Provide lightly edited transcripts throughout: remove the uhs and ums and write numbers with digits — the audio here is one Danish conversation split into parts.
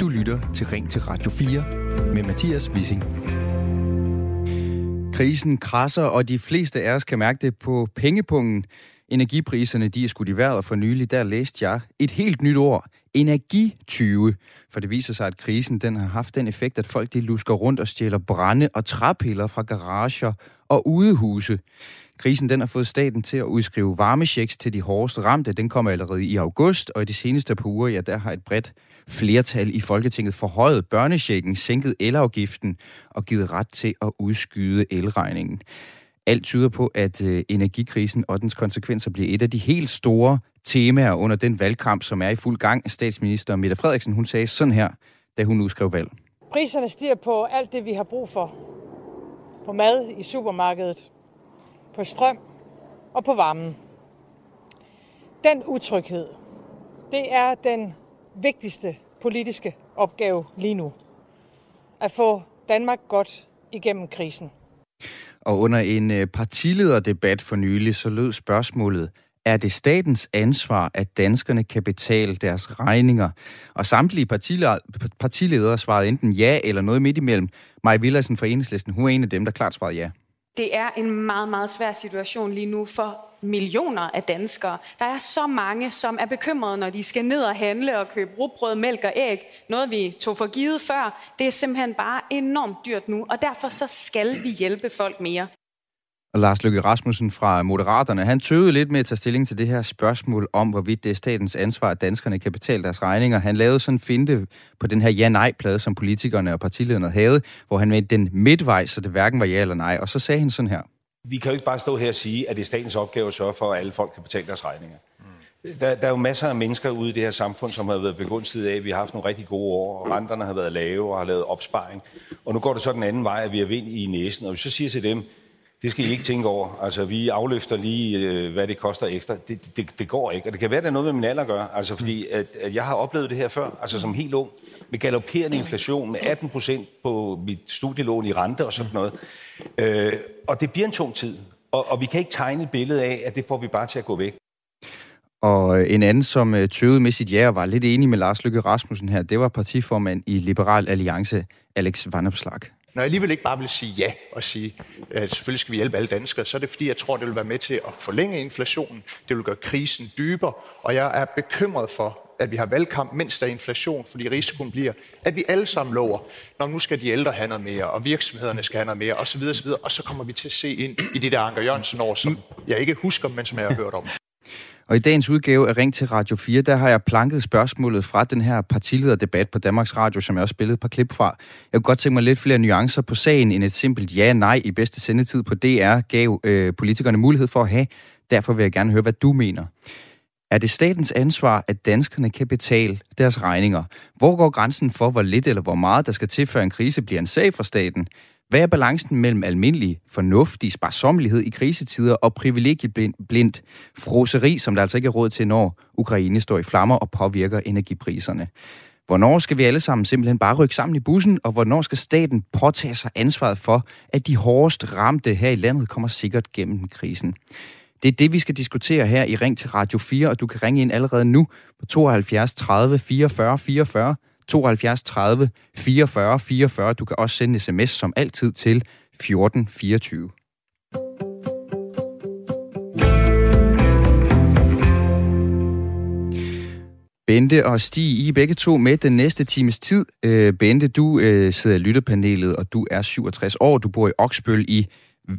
Du lytter til Ring til Radio 4 med Mathias Vissing. Krisen krasser, og de fleste af os kan mærke det på pengepungen. Energipriserne, de er skudt i vejret, og for nylig, der læste jeg et helt nyt ord. Energityve. For det viser sig, at krisen den har haft den effekt, at folk de lusker rundt og stjæler brænde og træpiller fra garager og udehuse. Krisen den har fået staten til at udskrive varmechecks til de hårdest ramte. Den kommer allerede i august, og i de seneste par uger, ja, der har et bredt flertal i Folketinget forhøjet børnechecken, sænket elafgiften og givet ret til at udskyde elregningen. Alt tyder på, at energikrisen og dens konsekvenser bliver et af de helt store temaer under den valgkamp, som er i fuld gang. Statsminister Mette Frederiksen, hun sagde sådan her, da hun udskrev valg. Priserne stiger på alt det, vi har brug for. På mad i supermarkedet, på strøm og på varmen. Den utryghed, det er den vigtigste politiske opgave lige nu. At få Danmark godt igennem krisen. Og under en partilederdebat for nylig, så lød spørgsmålet, er det statens ansvar, at danskerne kan betale deres regninger? Og samtlige partiledere svarede enten ja eller noget midt imellem. Maja Villersen fra Enhedslisten, hun er en af dem, der klart svarede ja. Det er en meget, meget svær situation lige nu for millioner af danskere. Der er så mange, som er bekymrede, når de skal ned og handle og købe rugbrød, mælk og æg. Noget, vi tog for givet før. Det er simpelthen bare enormt dyrt nu, og derfor så skal vi hjælpe folk mere. Og Lars Løkke Rasmussen fra Moderaterne, han tøvede lidt med at tage stilling til det her spørgsmål om, hvorvidt det er statens ansvar, at danskerne kan betale deres regninger. Han lavede sådan en finte på den her ja-nej-plade, som politikerne og partilederne havde, hvor han vendte den midtvej, så det hverken var ja eller nej. Og så sagde han sådan her. Vi kan jo ikke bare stå her og sige, at det er statens opgave at sørge for, at alle folk kan betale deres regninger. Der er jo masser af mennesker ude i det her samfund, som har været begunstiget af, at vi har haft nogle rigtig gode år, og renterne har været lave og har lavet opsparing. Og nu går det så den anden vej, at vi har vind i næsen, og vi så siger til dem, det skal I ikke tænke over. Altså, vi afløfter lige, hvad det koster ekstra. Det går ikke. Og det kan være, at det er noget med min alder at gøre. Altså, fordi at jeg har oplevet det her før, altså som helt ung, med galopperende inflation, med 18% på mit studielån i rente og sådan noget. Og det bliver en tung tid. Og vi kan ikke tegne et billede af, at det får vi bare til at gå væk. Og en anden, som tøvede med sit ja og var lidt enig med Lars Løkke Rasmussen her, det var partiformand i Liberal Alliance, Alex Vanopslagh. Når jeg alligevel ikke bare vil sige ja og sige, at selvfølgelig skal vi hjælpe alle danskere, så er det fordi, jeg tror, det vil være med til at forlænge inflationen. Det vil gøre krisen dybere, og jeg er bekymret for, at vi har valgkamp, mens der er inflation, fordi risikoen bliver, at vi alle sammen lover, når nu skal de ældre have noget mere, og virksomhederne skal have noget mere, osv. osv. Og så kommer vi til at se ind i det der Anker Jørgensen-år, som jeg ikke husker, men som jeg har hørt om. Og i dagens udgave af Ring til Radio 4, der har jeg planket spørgsmålet fra den her partilederdebat på Danmarks Radio, som jeg også spillede et par klip fra. Jeg kunne godt tænke mig lidt flere nuancer på sagen, end et simpelt ja-nej i bedste sendetid på DR gav politikerne mulighed for at have. Derfor vil jeg gerne høre, hvad du mener. Er det statens ansvar, at danskerne kan betale deres regninger? Hvor går grænsen for, hvor lidt eller hvor meget der skal til, før en krise bliver en sag for staten? Hvad er balancen mellem almindelig, fornuftig sparsommelighed i krisetider og privilegieblindt froseri, som der altså ikke er råd til, når Ukraine står i flammer og påvirker energipriserne? Hvornår skal vi alle sammen simpelthen bare rykke sammen i bussen, og hvornår skal staten påtage sig ansvaret for, at de hårdest ramte her i landet kommer sikkert gennem krisen? Det er det, vi skal diskutere her i Ring til Radio 4, og du kan ringe ind allerede nu på 72 30 44 44. 72 30 44 44. Du kan også sende sms som altid til 14 24. Bente og Stig, I er begge to med den næste times tid. Bente, du sidder i lytterpanelet, og du er 67 år. Du bor i Oksbøl i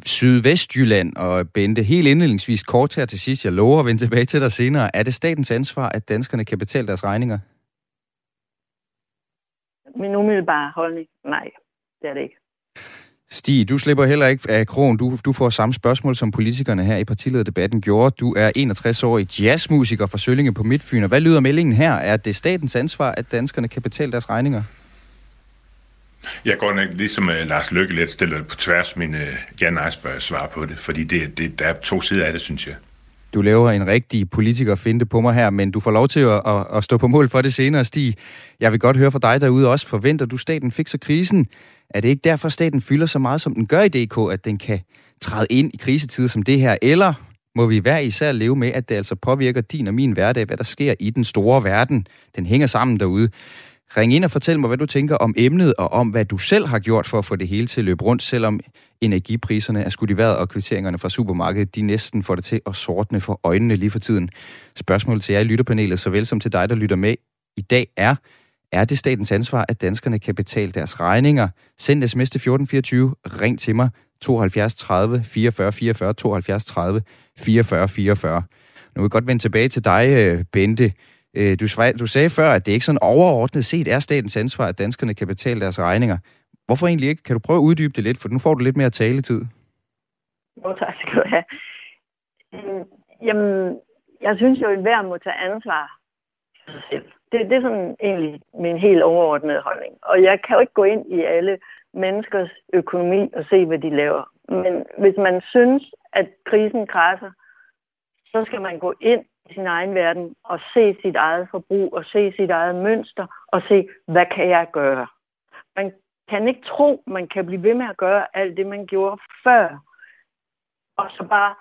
Sydvestjylland. Og Bente, helt indledningsvis kort her til sidst, jeg lover at vende tilbage til dig senere. Er det statens ansvar, at danskerne kan betale deres regninger? Min umiddelbare holdning, nej, det er det ikke. Stig, du slipper heller ikke af krogen. Du får samme spørgsmål, som politikerne her i partilederdebatten gjorde. Du er 61-årig jazzmusiker fra Søllinge på Midtfyn. Og hvad lyder meldingen her? Er det statens ansvar, at danskerne kan betale deres regninger? Jeg går nok ligesom Lars Løkke lidt stiller på tværs min ja-nej-svar på det. Fordi der er to sider af det, synes jeg. Du laver en rigtig politikerfinte på mig her, men du får lov til at stå på mål for det senere, Stig. Jeg vil godt høre fra dig derude også. Forventer du, staten fikser krisen? Er det ikke derfor, staten fylder så meget, som den gør i DK, at den kan træde ind i krisetider som det her? Eller må vi hver især leve med, at det altså påvirker din og min hverdag, hvad der sker i den store verden. Den hænger sammen derude. Ring ind og fortæl mig, hvad du tænker om emnet, og om hvad du selv har gjort for at få det hele til at løbe rundt, selvom energipriserne er skudt i vejret, og kvitteringerne fra supermarkedet, de næsten får det til at sortne for øjnene lige for tiden. Spørgsmålet til jer i lytterpanelet, såvel som til dig, der lytter med i dag, er det statens ansvar, at danskerne kan betale deres regninger? Send sms til 1424, ring til mig 72 30 44 44, 72 30 44 44. Nu vil jeg godt vende tilbage til dig, Bente. Du sagde før, at det ikke sådan overordnet set er statens ansvar, at danskerne kan betale deres regninger. Hvorfor egentlig ikke? Kan du prøve at uddybe det lidt, for nu får du lidt mere taletid. Jo, tak skal du have. Jamen, jeg synes jo, at hver må tage ansvar for sig selv. Det er sådan egentlig min helt overordnede holdning. Og jeg kan jo ikke gå ind i alle menneskers økonomi og se, hvad de laver. Men hvis man synes, at krisen kradser, så skal man gå ind i sin egen verden og se sit eget forbrug og se sit eget mønster og se, hvad kan jeg gøre? Man kan ikke tro, man kan blive ved med at gøre alt det, man gjorde før, og så bare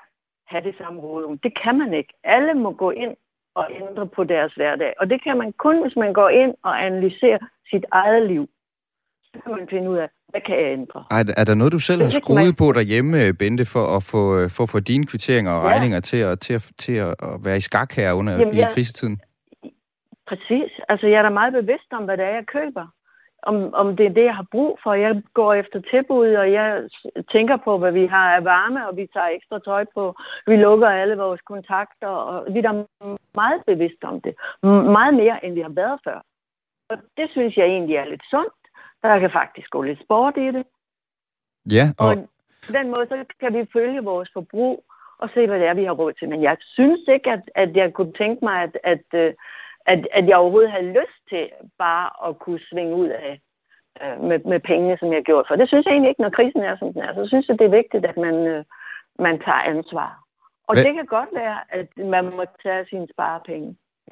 have det samme råderum. Det kan man ikke. Alle må gå ind og ændre på deres hverdag. Og det kan man kun, hvis man går ind og analyserer sit eget liv. Så kan man finde ud af, hvad kan jeg ændre? Er der noget, du selv har skruet på derhjemme, Bente, for at få dine kvitteringer og regninger til at være i skak her under i krisetiden? Præcis. Altså, jeg er da meget bevidst om, hvad det er, jeg køber. Om det er det, jeg har brug for. Jeg går efter tilbud, og jeg tænker på, hvad vi har af varme, og vi tager ekstra tøj på. Vi lukker alle vores kontakter, og vi er da meget bevidste om det. Meget mere, end vi har været før. Og det synes jeg egentlig er lidt sundt. Der kan faktisk gå lidt sport i det. Ja, og på den måde, så kan vi følge vores forbrug og se, hvad det er, vi har råd til. Men jeg synes ikke, at jeg kunne tænke mig, at jeg overhovedet havde lyst til bare at kunne svinge ud af med pengene, som jeg gjorde for. Det synes jeg egentlig ikke, når krisen er, som den er. Så synes jeg, det er vigtigt, at man tager ansvar. Og det kan godt være, at man må tage sine sparepenge.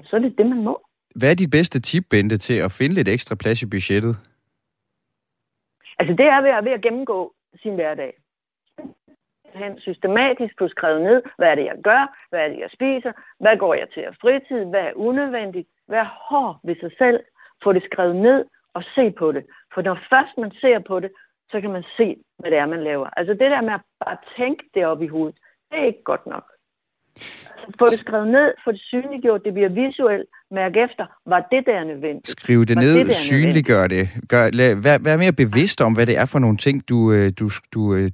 Så er det det, man må. Hvad er dit bedste tip, Bente, til at finde lidt ekstra plads i budgettet? Altså, det er ved at gennemgå sin hverdag. Systematisk få skrevet ned, hvad er det, jeg gør, hvad er det, jeg spiser, hvad går jeg til af fritid, hvad er unødvendigt, hvad er hård ved sig selv, få det skrevet ned og se på det. For når først man ser på det, så kan man se, hvad det er, man laver. Altså det der med at bare tænke det op i hovedet, det er ikke godt nok. Altså, få det skrevet ned, få det synliggjort, det bliver visuelt, mærke efter, var det der nødvendigt? Skriv det ned, synliggør det. Vær mere bevidst om, hvad det er for nogle ting,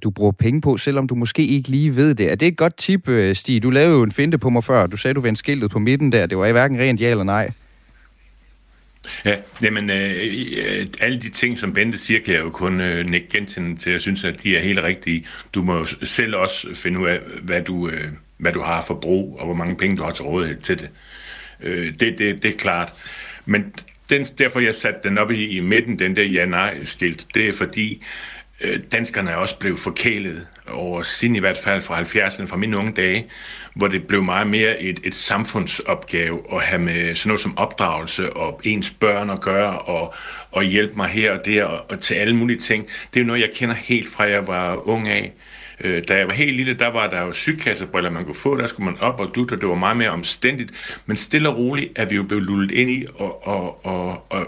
du bruger penge på, selvom du måske ikke lige ved det. Er det et godt tip, Stig? Du lavede jo en finte på mig før. Du sagde, du vendte skiltet på midten der. Det var hverken rent ja eller nej. Ja, men alle de ting, som Bente siger, kan jeg jo kun nikke genkendende til. Jeg synes, at de er helt rigtige. Du må selv også finde ud af, hvad du har for brug, og hvor mange penge, du har til rådighed til det. Det er klart. Men derfor jeg satte den op i midten, den der ja-nej-skilt, det er fordi danskerne er også blevet forkælet over siden i hvert fald fra 70'erne, fra mine unge dage, hvor det blev meget mere et samfundsopgave at have med sådan noget som opdragelse og ens børn at gøre og hjælpe mig her og der og til alle mulige ting. Det er jo noget, jeg kender helt fra, jeg var ung af. Da jeg var helt lille, der var der jo sygkassebriller, man kunne få, der skulle man op og dutte, og det var meget mere omstændigt. Men stille og roligt er vi jo blevet lullet ind i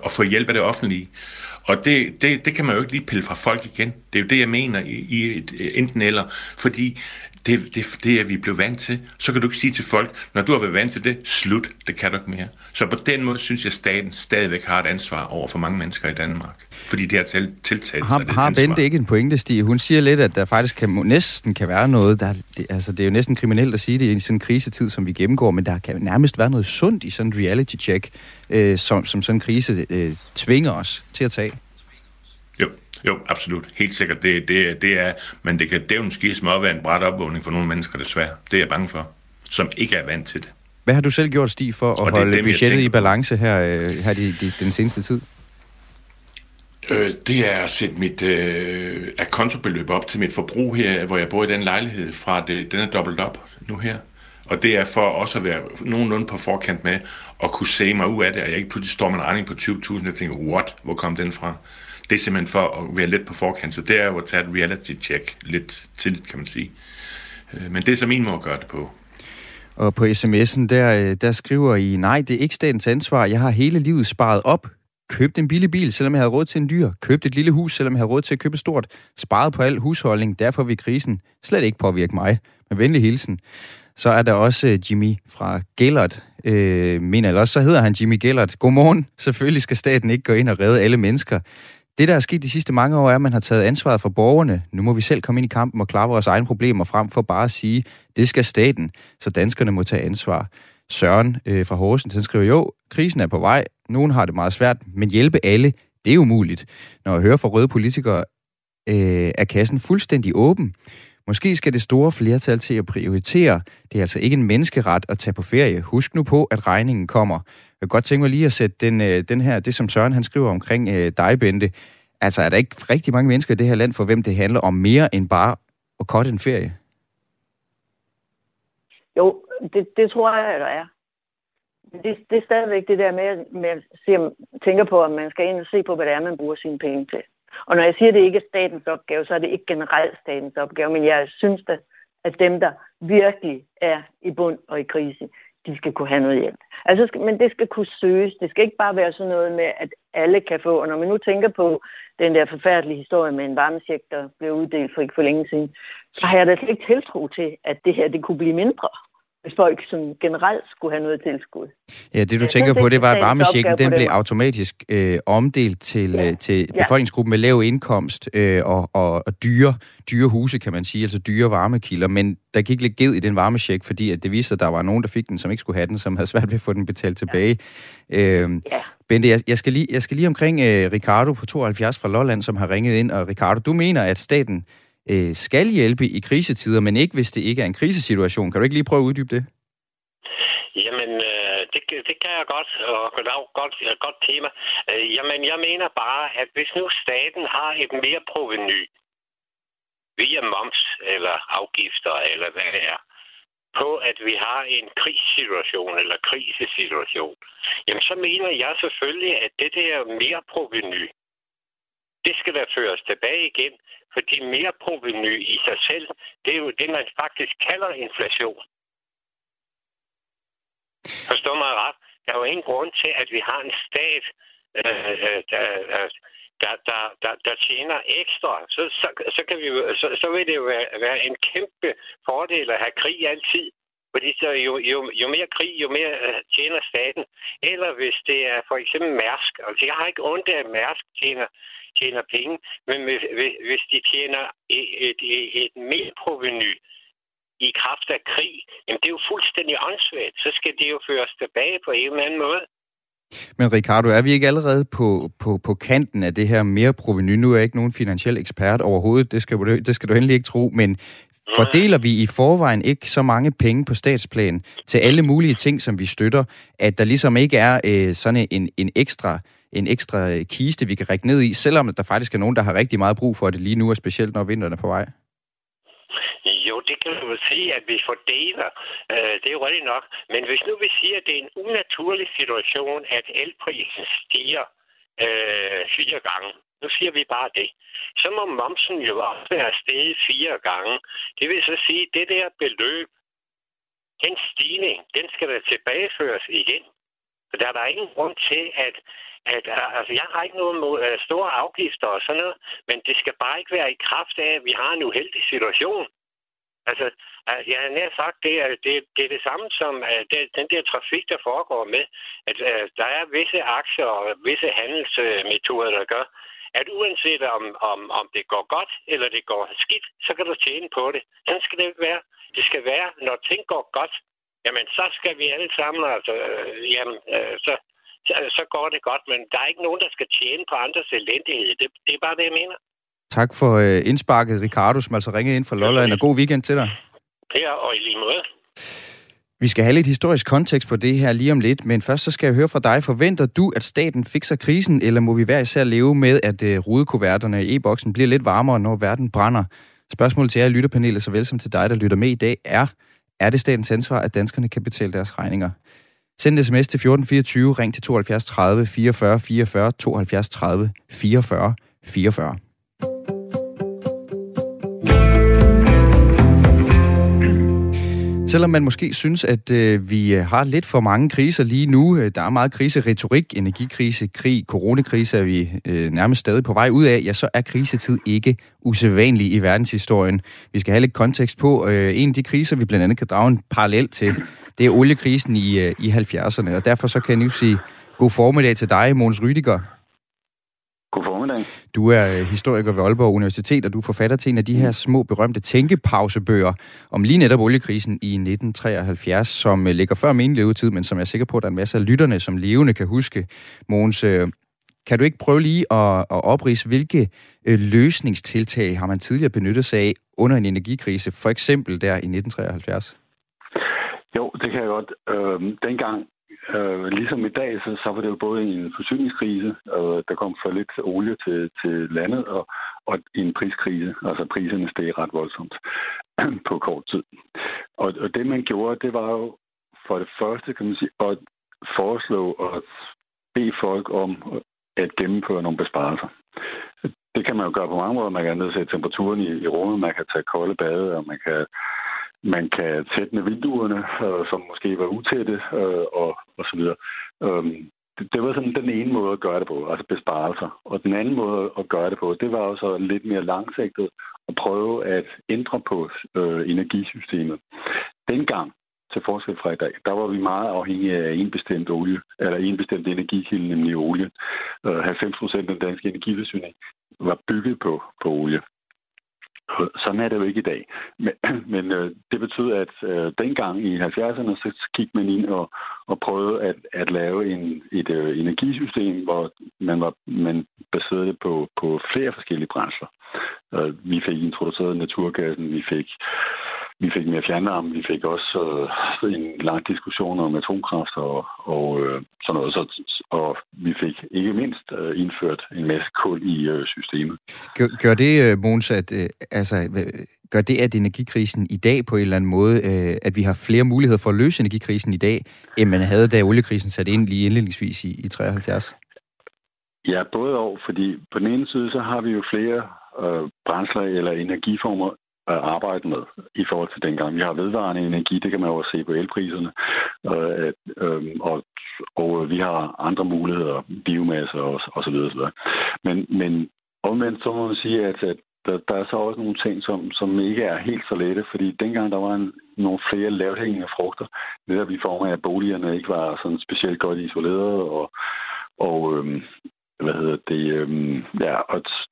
og få hjælp af det offentlige. Og det kan man jo ikke lige pille fra folk igen. Det er jo det, jeg mener i et enten eller, fordi det er vi blevet vant til. Så kan du ikke sige til folk, når du har været vant til det, slut, det kan du ikke mere. Så på den måde synes jeg, at staten stadigvæk har et ansvar over for mange mennesker i Danmark. Fordi det har tiltalt sig. Har Bente ikke en pointe, Stig? Hun siger lidt, at der faktisk næsten kan være noget, det er jo næsten kriminelt at sige det i sådan en krisetid, som vi gennemgår, men der kan nærmest være noget sundt i sådan en reality check, som sådan en krise tvinger os til at tage. Jo, absolut. Helt sikkert. Det er, men det kan dævnens gisme op være en bræt opvågning for nogle mennesker, desværre. Det er jeg bange for, som ikke er vant til det. Hvad har du selv gjort, Stig, for at holde budgettet i balance her den seneste tid? Det er at sætte mit kontobeløb op til mit forbrug her, hvor jeg bor i den lejlighed fra det. Den er dobbelt op nu her. Og det er for også at være nogenlunde på forkant med at kunne se mig ud af det, og jeg ikke pludselig står med en regning på 20.000, og tænker, what? Hvor kom den fra? Det er simpelthen for at være lidt på forkant, så det er jo at tage et reality check lidt tidligt, kan man sige. Men det er så min måde at gøre det på. Og på sms'en, der skriver I, nej, det er ikke statens ansvar. Jeg har hele livet sparet op. Købt en billig bil, selvom jeg havde råd til en dyr. Købt et lille hus, selvom jeg havde råd til at købe stort. Sparet på al husholdning, derfor vil krisen slet ikke påvirke mig. Med venlig hilsen. Så er der også Jimmy fra Gellert. Mener jeg også, så hedder han Jimmy Gellert. Godmorgen. Selvfølgelig skal staten ikke gå ind og redde alle mennesker. Det, der er sket de sidste mange år, er, at man har taget ansvaret fra borgerne. Nu må vi selv komme ind i kampen og klare vores egne problemer frem for bare at sige, det skal staten, så danskerne må tage ansvar. Søren fra Horsen, han skriver, jo, krisen er på vej. Nogen har det meget svært, men hjælpe alle, det er umuligt. Når jeg hører fra røde politikere, er kassen fuldstændig åben. Måske skal det store flertal til at prioritere. Det er altså ikke en menneskeret at tage på ferie. Husk nu på, at regningen kommer. Jeg kan godt tænke mig lige at sætte den her, det som Søren han skriver omkring dig, Bente. Altså, er der ikke rigtig mange mennesker i det her land, for hvem det handler om mere end bare at cutte en ferie? Jo, det tror jeg, der er. Det er stadigvæk det der med at tænke på, at man skal ind og se på, hvad det er, man bruger sine penge til. Og når jeg siger, at det ikke er statens opgave, så er det ikke generelt statens opgave, men jeg synes da, at dem, der virkelig er i bund og i krise, de skal kunne have noget hjælp. Altså, men det skal kunne søges. Det skal ikke bare være sådan noget med, at alle kan få. Og når man nu tænker på den der forfærdelige historie med en varmecheck, der blev uddelt for ikke for længe siden, så har jeg da slet ikke tiltro til, at det her det kunne blive mindre, hvis folk som generelt skulle have noget tilskud. Ja, det du tænker på, det var, at varmechecken den blev automatisk omdelt til, til befolkningsgruppen med lav indkomst og dyre huse, kan man sige, altså dyre varmekilder. Men der gik lidt ged i den varmecheck, fordi at det viste, at der var nogen, der fik den, som ikke skulle have den, som havde svært ved at få den betalt tilbage. Bente, jeg skal lige omkring Ricardo på 72 fra Lolland, som har ringet ind. Og Ricardo, du mener, at staten skal hjælpe i krisetider, men ikke hvis det ikke er en krisesituation. Kan du ikke lige prøve at uddybe det? Jamen, det kan jeg godt, og godt tema. Jamen, jeg mener bare, at hvis nu staten har et mere proveny via moms eller afgifter eller hvad det er, på at vi har en krigssituation eller krisesituation, jamen så mener jeg selvfølgelig, at det der mere proveny, det skal da føres tilbage igen, fordi mere proveny i sig selv, det er jo det, man faktisk kalder inflation. Forstår mig ret? Der er jo ingen grund til, at vi har en stat, der tjener ekstra. Så vil det jo være en kæmpe fordel at have krig altid. Fordi så jo mere krig, jo mere tjener staten. Eller hvis det er for eksempel Mærsk. Altså, jeg har ikke ondt af, at Mærsk tjener penge, men hvis de tjener et mere proveny i kraft af krig, jamen det er jo fuldstændig åndssvagt. Så skal det jo føres tilbage på en eller anden måde. Men Ricardo, er vi ikke allerede på kanten af det her mere proveny? Nu er jeg ikke nogen finansiel ekspert overhovedet, det skal du endelig ikke tro, men fordeler vi i forvejen ikke så mange penge på statsplan til alle mulige ting, som vi støtter, at der ligesom ikke er sådan en ekstra kiste, vi kan række ned i, selvom der faktisk er nogen, der har rigtig meget brug for det lige nu, og specielt når vinteren er på vej? Jo, det kan du vel sige, at vi fordeler. Det er jo rigtig nok. Men hvis nu vi siger, at det er en unaturlig situation, at elprisen stiger 4 gange, nu siger vi bare det, så må momsen jo også være steget 4 gange. Det vil så sige, at det der beløb, den stigning, den skal da tilbageføres igen. For der er der ingen grund til, at altså, jeg har ikke noget mod store afgifter og sådan noget, men det skal bare ikke være i kraft af, at vi har en uheldig situation. Altså, jeg har nær sagt, det er det samme som den der trafik, der foregår med, at der er visse aktier og visse handelsmetoder, der gør, at uanset om det går godt eller det går skidt, så kan du tjene på det. Sådan skal det ikke være. Det skal være, når ting går godt, jamen så skal vi alle sammen, altså, så går det godt, men der er ikke nogen, der skal tjene på andres elendighed. Det er bare det, jeg mener. Tak for indsparket, Ricardo, som altså ringede ind fra Lolland, og god weekend til dig. Ja, og i lige måde. Vi skal have lidt historisk kontekst på det her lige om lidt, men først så skal jeg høre fra dig. Forventer du, at staten fikser krisen, eller må vi hver især leve med, at rudekuverterne i e-boksen bliver lidt varmere, når verden brænder? Spørgsmålet til jer i lytterpanelet, såvel som til dig, der lytter med i dag, er det statens ansvar, at danskerne kan betale deres regninger? Send sms til 1424, ring til 72 30 44 44, 72 30 44 44. Selvom man måske synes, at vi har lidt for mange kriser lige nu, der er meget kriseretorik, energikrise, krig, coronakrise er vi nærmest stadig på vej ud af, ja, så er krisetid ikke usædvanlig i verdenshistorien. Vi skal have lidt kontekst på. En af de kriser, vi blandt andet kan drage en parallel til, det er oliekrisen i 70'erne, og derfor så kan jeg nu sige god formiddag til dig, Måns Rydiger. God formiddag. Du er historiker ved Aalborg Universitet, og du er forfatter til en af de her små, berømte tænkepausebøger om lige netop oliekrisen i 1973, som ligger før min levetid, men som jeg er sikker på, at der er en masse af lytterne, som levende kan huske. Måns, kan du ikke prøve lige at opridse, hvilke løsningstiltag har man tidligere benyttet sig af under en energikrise, for eksempel der i 1973? Jo, det kan jeg godt. Dengang ligesom i dag, så var det jo både en forsyningskrise, der kom for lidt olie til landet, og en priskrise. Altså priserne steg ret voldsomt på kort tid. Og det man gjorde, det var jo for det første, kan man sige, at foreslå og bede folk om at gennemføre nogle besparelser. Det kan man jo gøre på mange måder. Man kan nedsætte temperaturen i rummet, man kan tage kolde bade, og man kan tætne vinduerne, som måske var utætte, og så videre. Det var sådan den ene måde at gøre det på, altså besparelser. Og den anden måde at gøre det på, det var også lidt mere langsigtet at prøve at ændre på energisystemet. Dengang, til forskel fra i dag, der var vi meget afhængige af en bestemt olie, eller en bestemt energikilde, nemlig olie. 90% af den danske energiforsyning var bygget på olie. Sådan er det jo ikke i dag. Men det betyder, at dengang i 70'erne, så gik man ind og prøvede at lave et energisystem, hvor man baserede det på flere forskellige brændsler. Vi fik introduceret naturgassen, vi fik mere fjernvarme, vi fik også en lang diskussion om atomkraft og sådan noget. Og vi fik ikke mindst indført en masse kul i systemet. Gør det, Måns, at energikrisen i dag på en eller anden måde, at vi har flere muligheder for at løse energikrisen i dag, end man havde, da oliekrisen satte ind lige indledningsvis i 73? Ja, både og, fordi på den ene side, så har vi jo flere brændsler eller energiformer at arbejde med i forhold til dengang. Vi har vedvarende energi, det kan man jo også se på elpriserne, og vi har andre muligheder, biomasse og så videre. Men omvendt så må man sige, at der er så også nogle ting, som ikke er helt så lette, fordi dengang der var nogle flere lavthængende frugter, netop i form af, at boligerne ikke var sådan specielt godt isoleret, og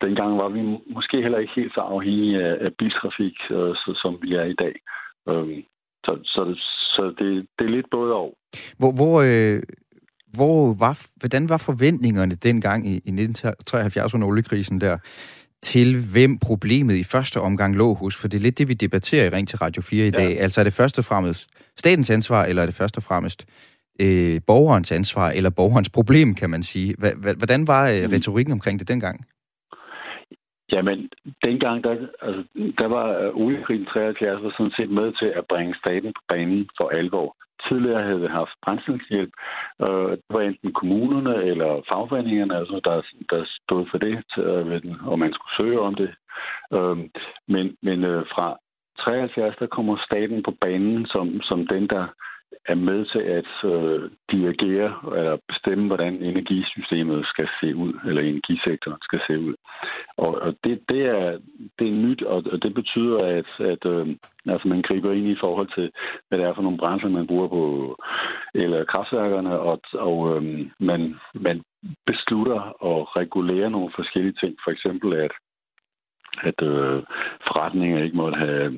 dengang var vi måske heller ikke helt så afhængige af biltrafik, som vi er i dag. Så det er lidt både og. Hvordan var forventningerne dengang i 1973 under oliekrisen der, til hvem problemet i første omgang lå hos? For det er lidt det, vi debatterer i Ring til Radio 4 i dag. Ja. Altså er det først og fremmest statens ansvar, eller er det først og fremmest borgerens ansvar, eller borgerens problem, kan man sige. Hvordan var retorikken omkring det dengang? Jamen, dengang, der var oliekrisen 73 var sådan set med til at bringe staten på banen for alvor. Tidligere havde vi haft brændselshjælp. Det var enten kommunerne eller fagforeningerne, altså, der stod for det, og man skulle søge om det. Men fra 73, der kommer staten på banen som den, der er med til at dirigere eller bestemme, hvordan energisystemet skal se ud, eller energisektoren skal se ud. Og det er nyt, og det betyder, at man griber ind i forhold til, hvad det er for nogle brændsler, man bruger på, eller kraftværkerne, og man beslutter at regulere nogle forskellige ting. For eksempel, at forretninger ikke måtte have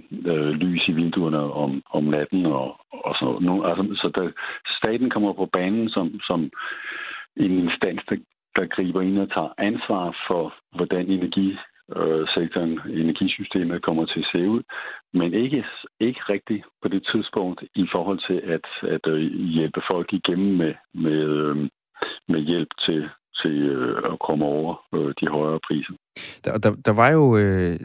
lys i vinduerne om natten og sådan noget. Altså, der, staten kommer på banen som en instans, der griber ind og tager ansvar for, hvordan energisektoren, energisystemet kommer til at se ud, men ikke rigtigt på det tidspunkt i forhold til at hjælpe folk igennem med hjælp til til at komme over de højere priser. Der var jo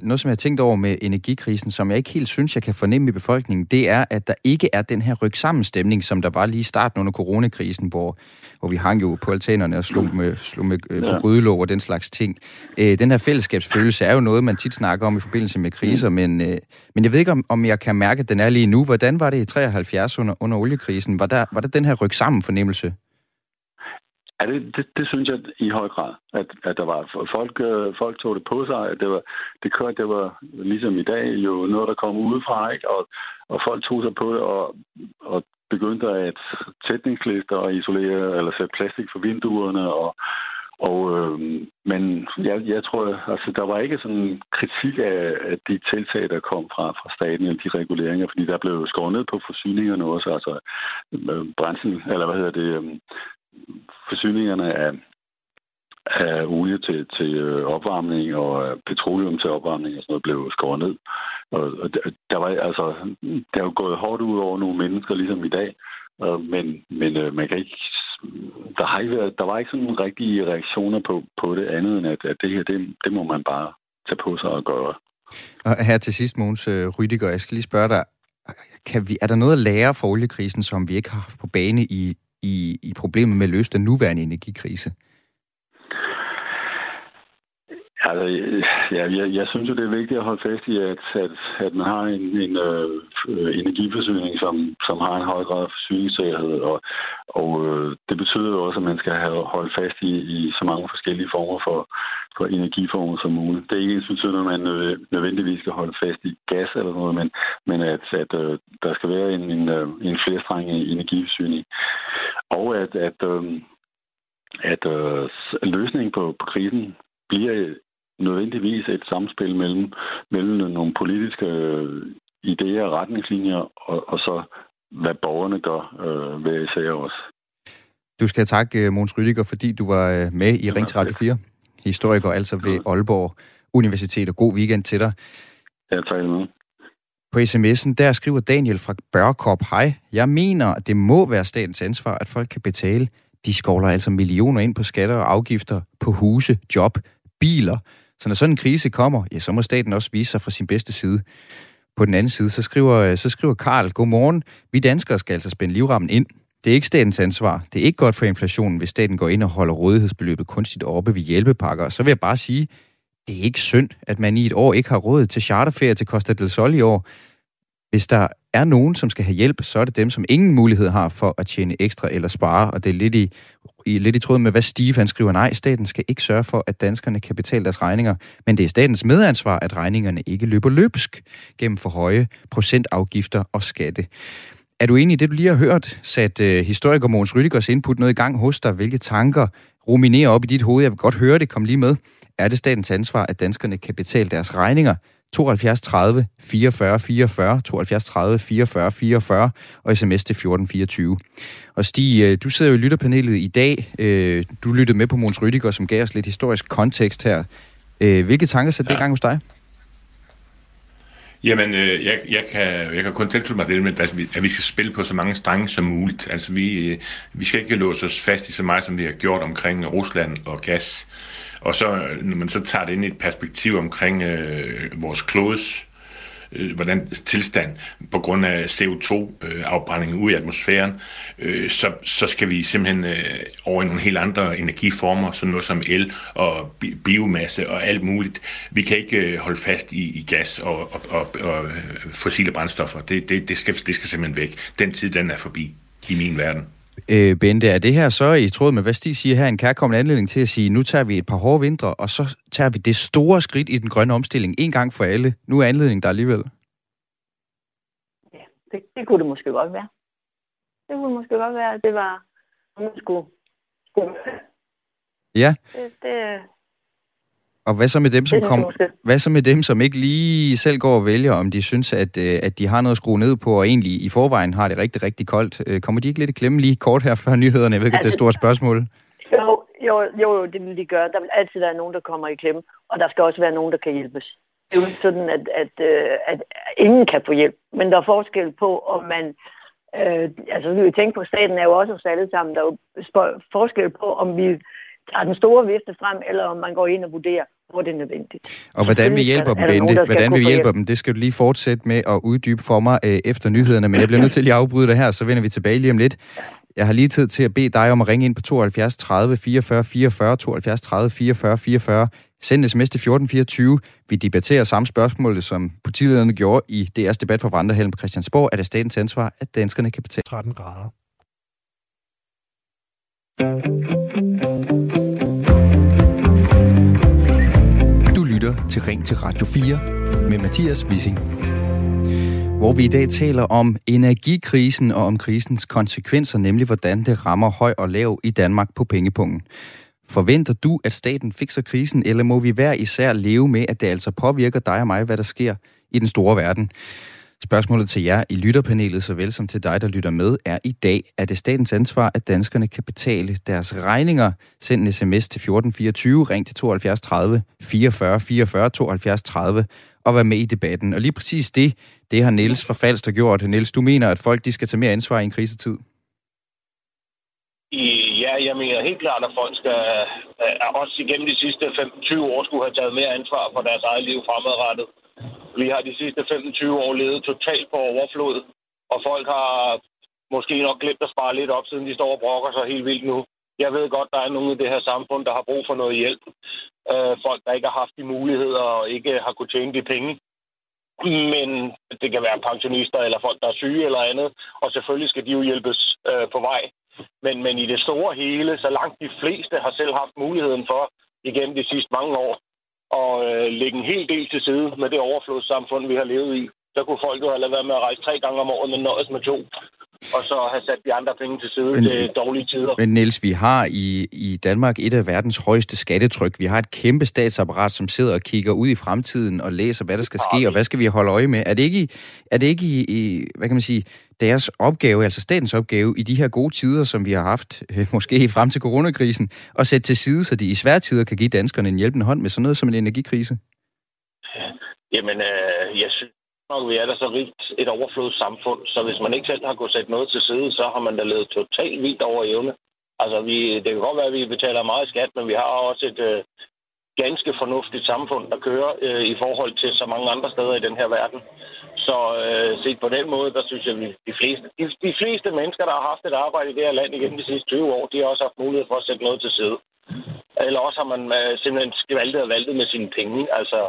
noget, som jeg tænkte over med energikrisen, som jeg ikke helt synes, jeg kan fornemme i befolkningen, det er, at der ikke er den her rygsammenstemning, som der var lige i starten under coronakrisen, hvor vi hang jo på altanerne og slog med på grydelåg og den slags ting. Den her fællesskabsfølelse er jo noget, man tit snakker om i forbindelse med kriser, men jeg ved ikke, om jeg kan mærke, at den er lige nu. Hvordan var det i 73 under oliekrisen? Var der den her rygsammenfornemmelse? Ja, det synes jeg i høj grad, at der var folk tog det på sig, at det var ligesom i dag jo noget, der kom udefra, ikke? Og folk tog sig på det og begyndte at tætningslister og isolere eller sætte plastik for vinduerne men jeg tror, altså der var ikke sådan en kritik af de tiltag, der kom fra staten og de reguleringer, fordi der blev skåret ned på forsyningerne også, altså brændsel, eller hvad hedder det, forsyningerne af olie til opvarmning og petroleum til opvarmning og sådan noget blev skåret ned. Og der er jo gået hårdt ud over nogle mennesker ligesom i dag, men man kan ikke. Der var ikke sådan rigtige reaktioner på det andet end at det her det må man bare tage på sig og gøre. Og her til sidst, Måns Rydiger, jeg skal lige spørge dig, er der noget at lære fra oliekrisen, som vi ikke har haft på bane i problemet med at løse den nuværende energikrise? Altså, jeg synes jo, det er vigtigt at holde fast i, at man har en energiforsyning, som har en høj grad af forsyningssikkerhed, og det betyder jo også, at man skal holde fast i så mange forskellige former for energiformer som muligt. Det er ikke ensbetydende, at man nødvendigvis skal holde fast i gas eller noget, men at der skal være en flerstrenget energiforsyning, og at løsningen på krisen bliver nødvendigvis et samspil mellem nogle politiske idéer og retningslinjer, og så hvad borgerne gør ved især også. Du skal takke Måns Rydiger, fordi du var med i Ring til Radio 4. Historiker altså ved Aalborg Universitet, og god weekend til dig. Ja, tak med. På sms'en, der skriver Daniel fra Børkop, hej, jeg mener, at det må være statens ansvar, at folk kan betale. De skovler altså millioner ind på skatter og afgifter på huse, job, biler. Så når sådan en krise kommer, ja, så må staten også vise sig fra sin bedste side. På den anden side, så skriver Karl, godmorgen, vi danskere skal altså spænde livremmen ind. Det er ikke statens ansvar. Det er ikke godt for inflationen, hvis staten går ind og holder rådighedsbeløbet kunstigt oppe ved hjælpepakker. Så vil jeg bare sige, det er ikke synd, at man i et år ikke har råd til charterferie til Costa del Sol i år. Hvis der er nogen, som skal have hjælp, så er det dem, som ingen mulighed har for at tjene ekstra eller spare. Og det er lidt i tråd med, hvad Steve han skriver. Nej, staten skal ikke sørge for, at danskerne kan betale deres regninger. Men det er statens medansvar, at regningerne ikke løber løbsk gennem for høje procentafgifter og skatte. Er du enig i det, du lige har hørt? Sat historiker Måns Rydigers input noget i gang hos dig? Hvilke tanker ruminerer op i dit hoved? Jeg vil godt høre det. Kom lige med. Er det statens ansvar, at danskerne kan betale deres regninger? 72 30 44 44, 72 30 44 44 og sms til 14 24. Og Stig, du sidder jo i lytterpanelet i dag. Du lyttede med på Måns Rydiger, som gav os lidt historisk kontekst her. Hvilke tanker sætter det i gang hos dig? Jamen, jeg kan kun tilslutte mig det med, at vi skal spille på så mange strenge som muligt. Altså, vi skal ikke låse os fast i så meget, som vi har gjort omkring Rusland og gas. Og så, når man så tager det ind i et perspektiv omkring vores klodes hvordan tilstand på grund af CO2-afbrændingen ud i atmosfæren, så skal vi simpelthen over i nogle helt andre energiformer, sådan noget som el og biomasse og alt muligt. Vi kan ikke holde fast i gas og fossile brændstoffer. Det skal simpelthen væk. Den tid, den er forbi i min verden. Bente, er det her så i tråd med, hvad Stig siger her, en kærkommende anledning til at sige, nu tager vi et par hårde vintre, og så tager vi det store skridt i den grønne omstilling en gang for alle. Nu er anledningen der alligevel. Ja, det kunne det måske godt være. Det kunne det måske godt være, at det var, at man skulle. Ja. Det. Og hvad så med dem, som hvad så med dem, som ikke lige selv går og vælger, om de synes, at de har noget at skrue ned på, og egentlig i forvejen har det rigtig, rigtig koldt? Kommer de ikke lidt i klemme lige kort her før nyhederne? Jeg ved ikke, det er et stort spørgsmål. Jo, det vil de gøre. Der vil altid være nogen, der kommer i klemme, og der skal også være nogen, der kan hjælpes. Det er jo sådan, at ingen kan få hjælp, men der er forskel på, om man. Altså, vi vil tænke på, staten er jo også os alle sammen. Der er jo forskel på, om vi tager den store vifte frem, eller om man går ind og vurderer, hvor det er nødvendigt. Og hvordan vi hjælper dem, Bente, det skal du lige fortsætte med at uddybe for mig efter nyhederne, men jeg bliver nødt til at lige afbryde det her, så vender vi tilbage lige om lidt. Jeg har lige tid til at bede dig om at ringe ind på 72 30 44 44, 72 30 44 44, send sms til 1424. Vi debatterer samme spørgsmål, som partilederne gjorde i DR's debat for Vandrehallen på Christiansborg. Er det statens ansvar, at danskerne kan betale 13 grader? Du lytter til Ring til Radio 4 med Mathias Vissing, hvor vi i dag taler om energikrisen og om krisens konsekvenser, nemlig hvordan det rammer høj og lav i Danmark på pengepungen. Forventer du, at staten fikser krisen, eller må vi hver især leve med, at det altså påvirker dig og mig, hvad der sker i den store verden? Spørgsmålet til jer i lytterpanelet, såvel som til dig, der lytter med, er i dag, er det statens ansvar, at danskerne kan betale deres regninger? Send en sms til 1424, ring til 72 30 44 44 72 30 og vær med i debatten. Og lige præcis det har Niels fra Falster gjort. Niels, du mener, at folk de skal tage mere ansvar i en krisetid? Ja, jeg mener helt klart, at folk skal også igennem de sidste 15-20 år skulle have taget mere ansvar for deres eget liv fremadrettet. Vi har de sidste 25 år levet totalt på overflod, og folk har måske nok glemt at spare lidt op, siden de står og brokker sig helt vildt nu. Jeg ved godt, der er nogen i det her samfund, der har brug for noget hjælp. Folk, der ikke har haft de muligheder og ikke har kunnet tjene de penge. Men det kan være pensionister eller folk, der er syge eller andet, og selvfølgelig skal de jo hjælpes på vej. Men i det store hele, så langt de fleste har selv haft muligheden for igennem de sidste mange år, og lægge en hel del til side med det overflodssamfund, vi har levet i. Så kunne folk jo have lavet med at rejse 3 gange om året, men nøjes med 2, og så have sat de andre penge til side til dårlige tider. Men Niels, vi har i Danmark et af verdens højeste skattetryk. Vi har et kæmpe statsapparat, som sidder og kigger ud i fremtiden og læser, hvad der skal ske, og hvad skal vi holde øje med. Er det ikke i hvad kan man sige, deres opgave, altså statens opgave, i de her gode tider, som vi har haft, måske frem til coronakrisen, at sætte til side, så de i svære tider kan give danskerne en hjælpende hånd med sådan noget som en energikrise? Jamen, jeg synes nok, vi er da så rigt et overflodssamfund, så hvis man ikke selv har kunnet sætte noget til side, så har man da levet totalt vildt over evne. Altså, det kan godt være, at vi betaler meget skat, men vi har også et ganske fornuftigt samfund, der kører i forhold til så mange andre steder i den her verden. Så set på den måde, der synes jeg, at de fleste mennesker, der har haft et arbejde i det her land igennem de sidste 20 år, de har også haft mulighed for at sætte noget til side. Eller også har man simpelthen skvaltet og valtet med sine penge. Altså,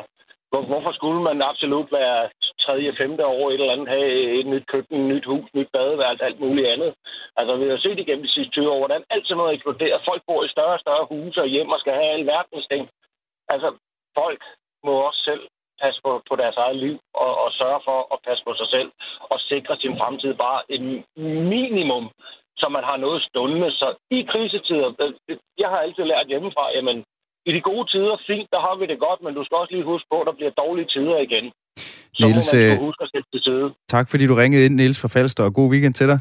hvorfor skulle man absolut være 3. og 5. år et eller andet, have et nyt køkken, et nyt hus, et nyt badeværelse, alt muligt andet? Altså, vi har set igennem de sidste 20 år, hvordan alt sådan noget eksploderer. Folk bor i større og større huse og hjem og skal have alverdens ting. Altså, folk må også selv passe på deres eget liv og sørge for at passe på sig selv og sikre sin fremtid bare en minimum, så man har noget stående. Så i krisetider, jeg har altid lært hjemmefra, jamen, i de gode tider, fint, der har vi det godt, men du skal også lige huske på, at der bliver dårlige tider igen. Så Niels, må man huske at sætte til side. Tak fordi du ringede ind, Niels fra Falster, og god weekend til dig.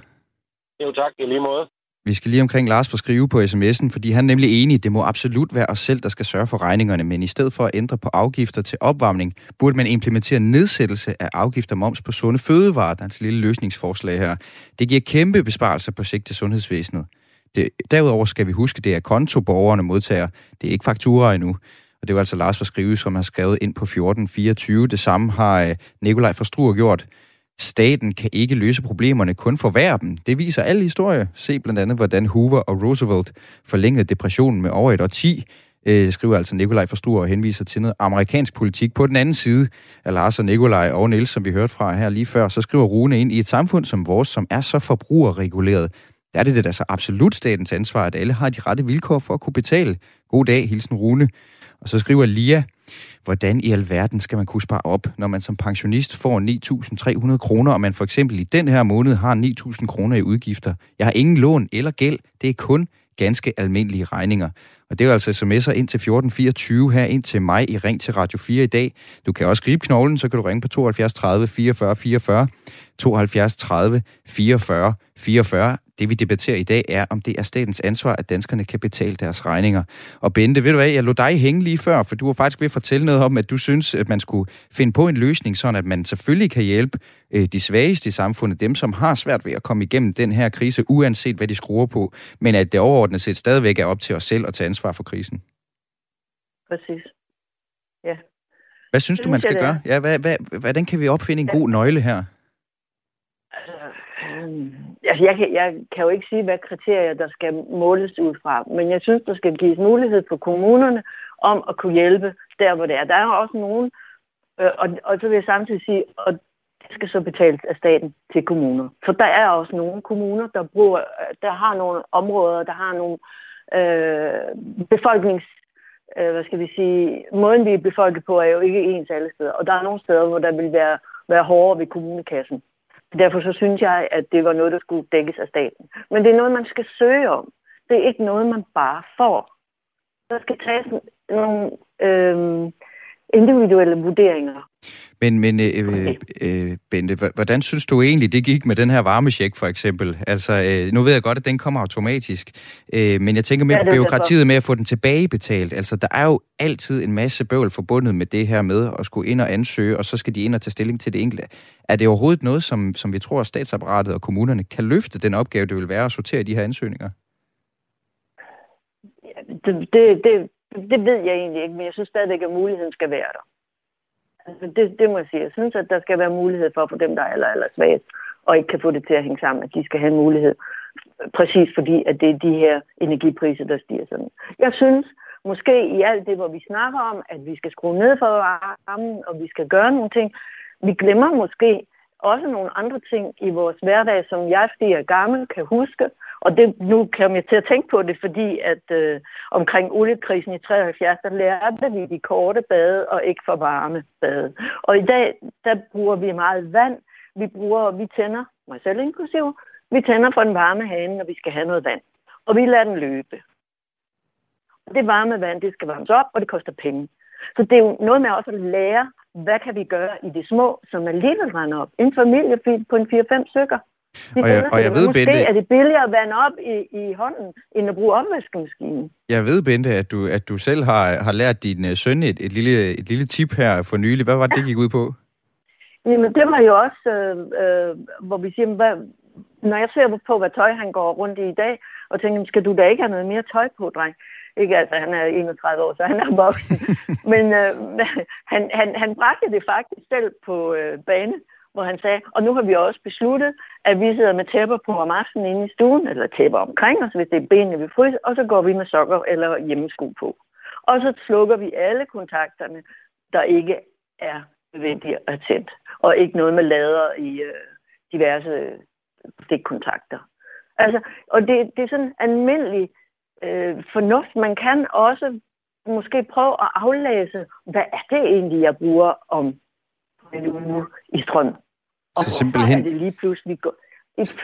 Jo tak, i lige måde. Vi skal lige omkring Lars for skrive på sms'en, fordi han er nemlig enig, det må absolut være os selv, der skal sørge for regningerne, men i stedet for at ændre på afgifter til opvarmning, burde man implementere nedsættelse af afgifter moms på sunde fødevarer, der er hans lille løsningsforslag her. Det giver kæmpe besparelser på sigt til sundhedsvæsenet. Derudover skal vi huske, det er konto, borgerne modtager. Det er ikke fakturer endnu. Og det var altså Lars fra Skrive, som har skrevet ind på 1424. Det samme har Nikolaj fra Struer gjort. Staten kan ikke løse problemerne, kun forværre dem. Det viser alle historier. Se blandt andet, hvordan Hoover og Roosevelt forlængede depressionen med over et årti, skriver altså Nikolaj fra Struer og henviser til noget amerikansk politik. På den anden side af Lars og Nikolaj og Niels, som vi hørte fra her lige før, så skriver Rune ind i et samfund som vores, som er så forbrugerreguleret. Der er det da så absolut statens ansvar, at alle har de rette vilkår for at kunne betale. God dag, hilsen Rune. Og så skriver Lia, hvordan i alverden skal man kunne spare op, når man som pensionist får 9.300 kroner, og man for eksempel i den her måned har 9.000 kroner i udgifter. Jeg har ingen lån eller gæld, det er kun ganske almindelige regninger. Og det er jo altså sms'er ind til 1424 her, ind til mig i Ring til Radio 4 i dag. Du kan også gribe knoglen, så kan du ringe på 72 30 44 44, 72 30 44 44. Det vi debatterer i dag er, om det er statens ansvar, at danskerne kan betale deres regninger. Og Bente, ved du hvad, jeg lod dig hænge lige før, for du var faktisk ved at fortælle noget om, at du synes, at man skulle finde på en løsning, sådan at man selvfølgelig kan hjælpe de svageste i samfundet, dem som har svært ved at komme igennem den her krise, uanset hvad de skruer på, men at det overordnet set stadigvæk er op til os selv at tage ansvar ansvar for krisen. Præcis. Ja. Hvad synes du, man skal gøre? Ja, hvordan kan vi opfinde en god nøgle her? Altså, jeg kan jo ikke sige, hvad kriterier, der skal måles ud fra, men jeg synes, der skal gives mulighed for kommunerne om at kunne hjælpe der, hvor det er. Der er også nogen, og så vil jeg samtidig sige, at det skal så betales af staten til kommuner. For der er også nogle kommuner, der har nogle områder, der har nogle måden vi er befolket på, er jo ikke ens alle steder. Og der er nogle steder, hvor der vil være hårdere ved kommunekassen. Derfor så synes jeg, at det var noget, der skulle dækkes af staten. Men det er noget, man skal søge om. Det er ikke noget, man bare får. Der skal tages nogle individuelle vurderinger. Men Bente, hvordan synes du egentlig, det gik med den her varmecheck for eksempel? Altså, nu ved jeg godt, at den kommer automatisk, men jeg tænker mere på bureaukratiet med at få den tilbagebetalt. Altså, der er jo altid en masse bøvl forbundet med det her med at skulle ind og ansøge, og så skal de ind og tage stilling til det enkelte. Er det overhovedet noget, som vi tror, at statsapparatet og kommunerne kan løfte den opgave, det vil være at sortere de her ansøgninger? Det ved jeg egentlig ikke, men jeg synes stadigvæk, at muligheden skal være der. Altså det må jeg sige. Jeg synes, at der skal være mulighed for dem, der er allersvagest, og ikke kan få det til at hænge sammen, at de skal have en mulighed. Præcis fordi, at det er de her energipriser, der stiger sådan. Jeg synes, måske i alt det, hvor vi snakker om, at vi skal skrue ned for varmen, og vi skal gøre nogle ting, vi glemmer måske også nogle andre ting i vores hverdag, som jeg, fordi jeg er gammel, kan huske. Og det, nu kommer jeg til at tænke på det, fordi at omkring oliekrisen i 73, der lærte vi de korte bade og ikke for varme bade. Og i dag, der bruger vi meget vand. Vi tænder, mig selv inklusiv, vi tænder for den varme hane, når vi skal have noget vand. Og vi lader den løbe. Og det varme vand, det skal varmes op, og det koster penge. Så det er jo noget med også at lære, hvad kan vi gøre i de små, som alligevel render op. En familie på en 4-5 stykker. Og jeg ved, måske Bente, er det billigere at vande op i hånden, end at bruge opvaskemaskinen. Jeg ved, Bente, at du selv har lært din søn et lille tip her for nylig. Hvad var det gik ud på? Jamen, det var jo også, hvor vi siger, når jeg ser på, hvad tøj han går rundt i dag, og tænker, skal du da ikke have noget mere tøj på, dreng? Ikke altså, han er 31 år, så han er voksen. Men han bragte det faktisk selv på bane, hvor han sagde, og nu har vi også besluttet, at vi sidder med tæpper på om aftenen inde i stuen, eller tæpper omkring os, hvis det er benene, vi fryser, og så går vi med sokker eller hjemmesko på. Og så slukker vi alle kontakterne, der ikke er nødvendige at tænde, og ikke noget med lader i diverse stikkontakter. Altså, og det er sådan almindelig fornuft. Man kan også måske prøve at aflæse, hvad er det egentlig, jeg bruger om en uge i strøm? Og så simpelthen er det lige pludselig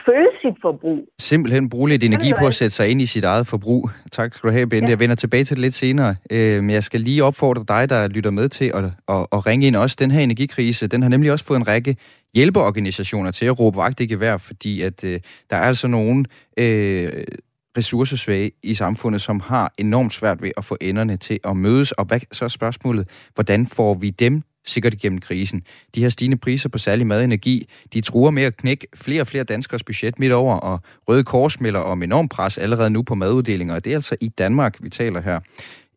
følge sit forbrug. Simpelthen bruge lidt energi på at sætte sig ind i sit eget forbrug. Tak skal du have, Bente. Ja. Jeg vender tilbage til det lidt senere. Men jeg skal lige opfordre dig, der lytter med til at ringe ind også. Den her energikrise, den har nemlig også fået en række hjælpeorganisationer til at råbe vagt i gevær, fordi at der er altså nogen ressourcesvage i samfundet, som har enormt svært ved at få enderne til at mødes. Og hvad så er spørgsmålet? Hvordan får vi dem sikkert igennem krisen? De her stigende priser på særlig mad og energi, de truer med at knække flere og flere danskers budget midt over, og Røde Kors melder om enorm pres allerede nu på maduddelinger, og det er altså i Danmark, vi taler her.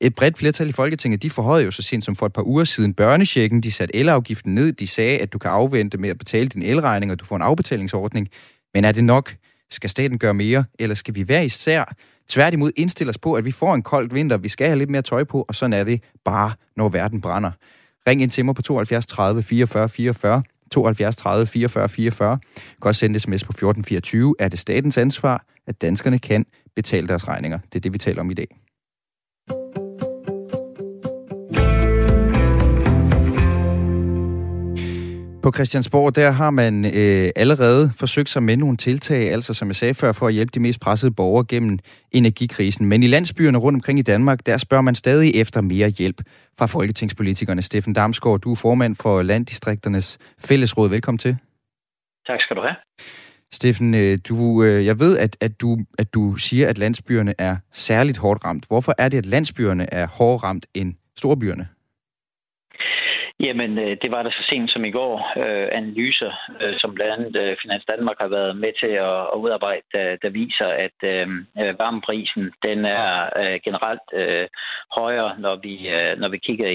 Et bredt flertal i Folketinget, de forhøjede jo så sent som for et par uger siden børnechecken, de satte elafgiften ned, de sagde, at du kan afvente med at betale din elregning, og du får en afbetalingsordning. Men er det nok? Skal staten gøre mere, eller skal vi være især tværtimod indstille os på, at vi får en kold vinter, vi skal have lidt mere tøj på, og sådan er det bare, når verden brænder. Ring ind til mig på 72 30 44 44, 72 30 44 44. Godt sende sms på 1424. Er det statens ansvar, at danskerne kan betale deres regninger? Det er det, vi taler om i dag. På Christiansborg, der har man allerede forsøgt sig med nogle tiltag, altså som jeg sagde før, for at hjælpe de mest pressede borgere gennem energikrisen. Men i landsbyerne rundt omkring i Danmark, der spørger man stadig efter mere hjælp fra folketingspolitikerne. Steffen Damsgaard, du er formand for Landdistrikternes Fællesråd. Velkommen til. Tak skal du have. Steffen, jeg ved, at du siger, at landsbyerne er særligt hårdt ramt. Hvorfor er det, at landsbyerne er hårdere ramt end storbyerne? Jamen, det var der så sent som i går analyser, som blandt andet Finans Danmark har været med til at udarbejde, der viser, at varmeprisen den er generelt højere, når vi kigger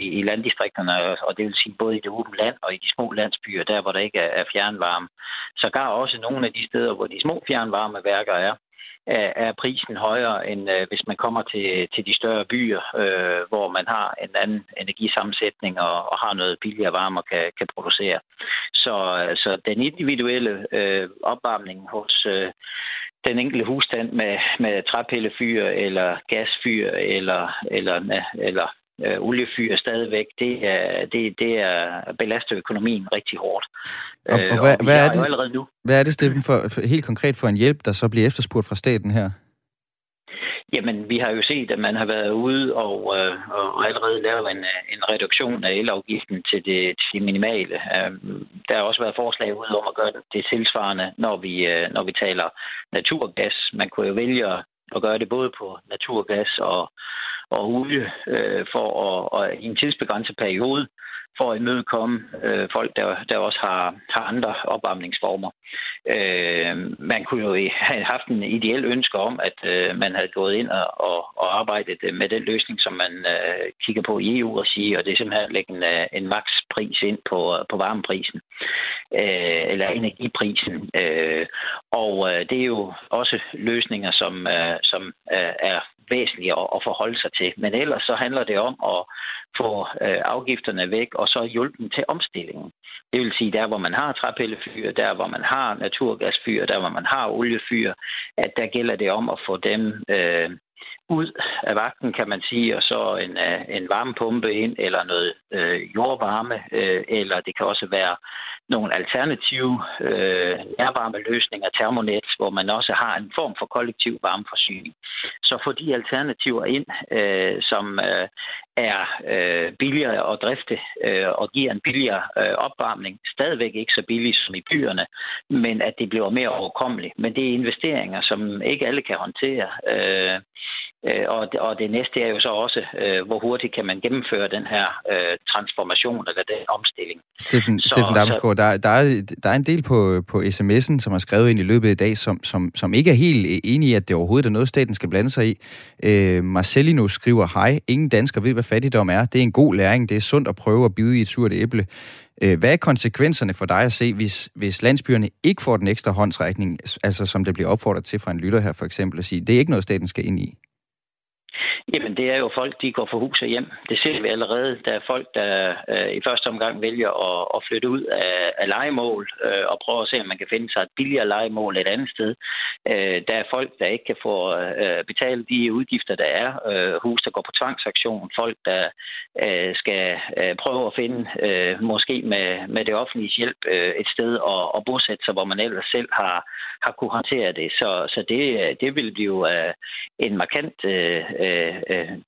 i landdistrikterne, og det vil sige både i det åbne land og i de små landsbyer, der hvor der ikke er fjernvarme. Så der er også nogle af de steder, hvor de små fjernvarmeværker er prisen højere, end hvis man kommer til de større byer, hvor man har en anden energisammensætning og har noget billigere varme og kan producere. Så den individuelle opvarmning hos den enkelte husstand med træpillefyr eller gasfyr eller oliefyr stadigvæk, det er belaster økonomien rigtig hårdt. Hvad er det, Steffen, for helt konkret for en hjælp, der så bliver efterspurgt fra staten her? Jamen, vi har jo set, at man har været ude og allerede lavet en reduktion af elafgiften til det minimale. Der har også været forslag ud om at gøre det tilsvarende, når vi taler naturgas. Man kunne jo vælge at gøre det både på naturgas og olie for at i en tidsbegrænset periode for at imødekomme folk, der også har andre opvarmningsformer. Man kunne jo have haft en ideel ønske om, at man havde gået ind og arbejdet med den løsning, som man kigger på i EU-regi, og det er simpelthen at lægge en makspris ind på varmeprisen, eller energiprisen. Og det er jo også løsninger, som er væsentlige at forholde sig til. Men ellers så handler det om at få afgifterne væk, og så hjælpe dem til omstillingen. Det vil sige, der hvor man har træpillefyr, der hvor man har naturgasfyr, der hvor man har oliefyr, at der gælder det om at få dem ud af vagten, kan man sige, og så en varmepumpe ind, eller noget jordvarme, eller det kan også være nogle alternative nærvarme løsninger, termonet, hvor man også har en form for kollektiv varmeforsyning. Så få de alternativer ind, som er billigere at drifte og giver en billigere opvarmning. Stadigvæk ikke så billig som i byerne, men at det bliver mere overkommeligt. Men det er investeringer, som ikke alle kan håndtere. Og det næste er jo så også, hvor hurtigt kan man gennemføre den her transformation eller den omstilling. Steffen Damsgaard, der er en del på sms'en, som har skrevet ind i løbet af i dag, som ikke er helt enig i, at det overhovedet er noget, staten skal blande sig i. Marcelino skriver, hej, ingen dansker ved, hvad fattigdom er. Det er en god læring. Det er sundt at prøve at bide i et surt æble. Hvad er konsekvenserne for dig at se, hvis landsbyerne ikke får den ekstra håndsrækning, altså som det bliver opfordret til fra en lytter her for eksempel, at sige, det er ikke noget, staten skal ind i? Jamen, det er jo folk, de går fra hus og hjem. Det ser vi allerede. Der er folk, der i første omgang vælger at flytte ud af lejemål og prøver at se, om man kan finde sig et billigere lejemål et andet sted. Der er folk, der ikke kan få betalt de udgifter, der er. Hus, der går på tvangsauktion. Folk, der skal prøve at finde, måske med det offentlige hjælp, et sted at bosætte sig, hvor man ellers selv har kunnet håndtere det. Så det vil blive en markant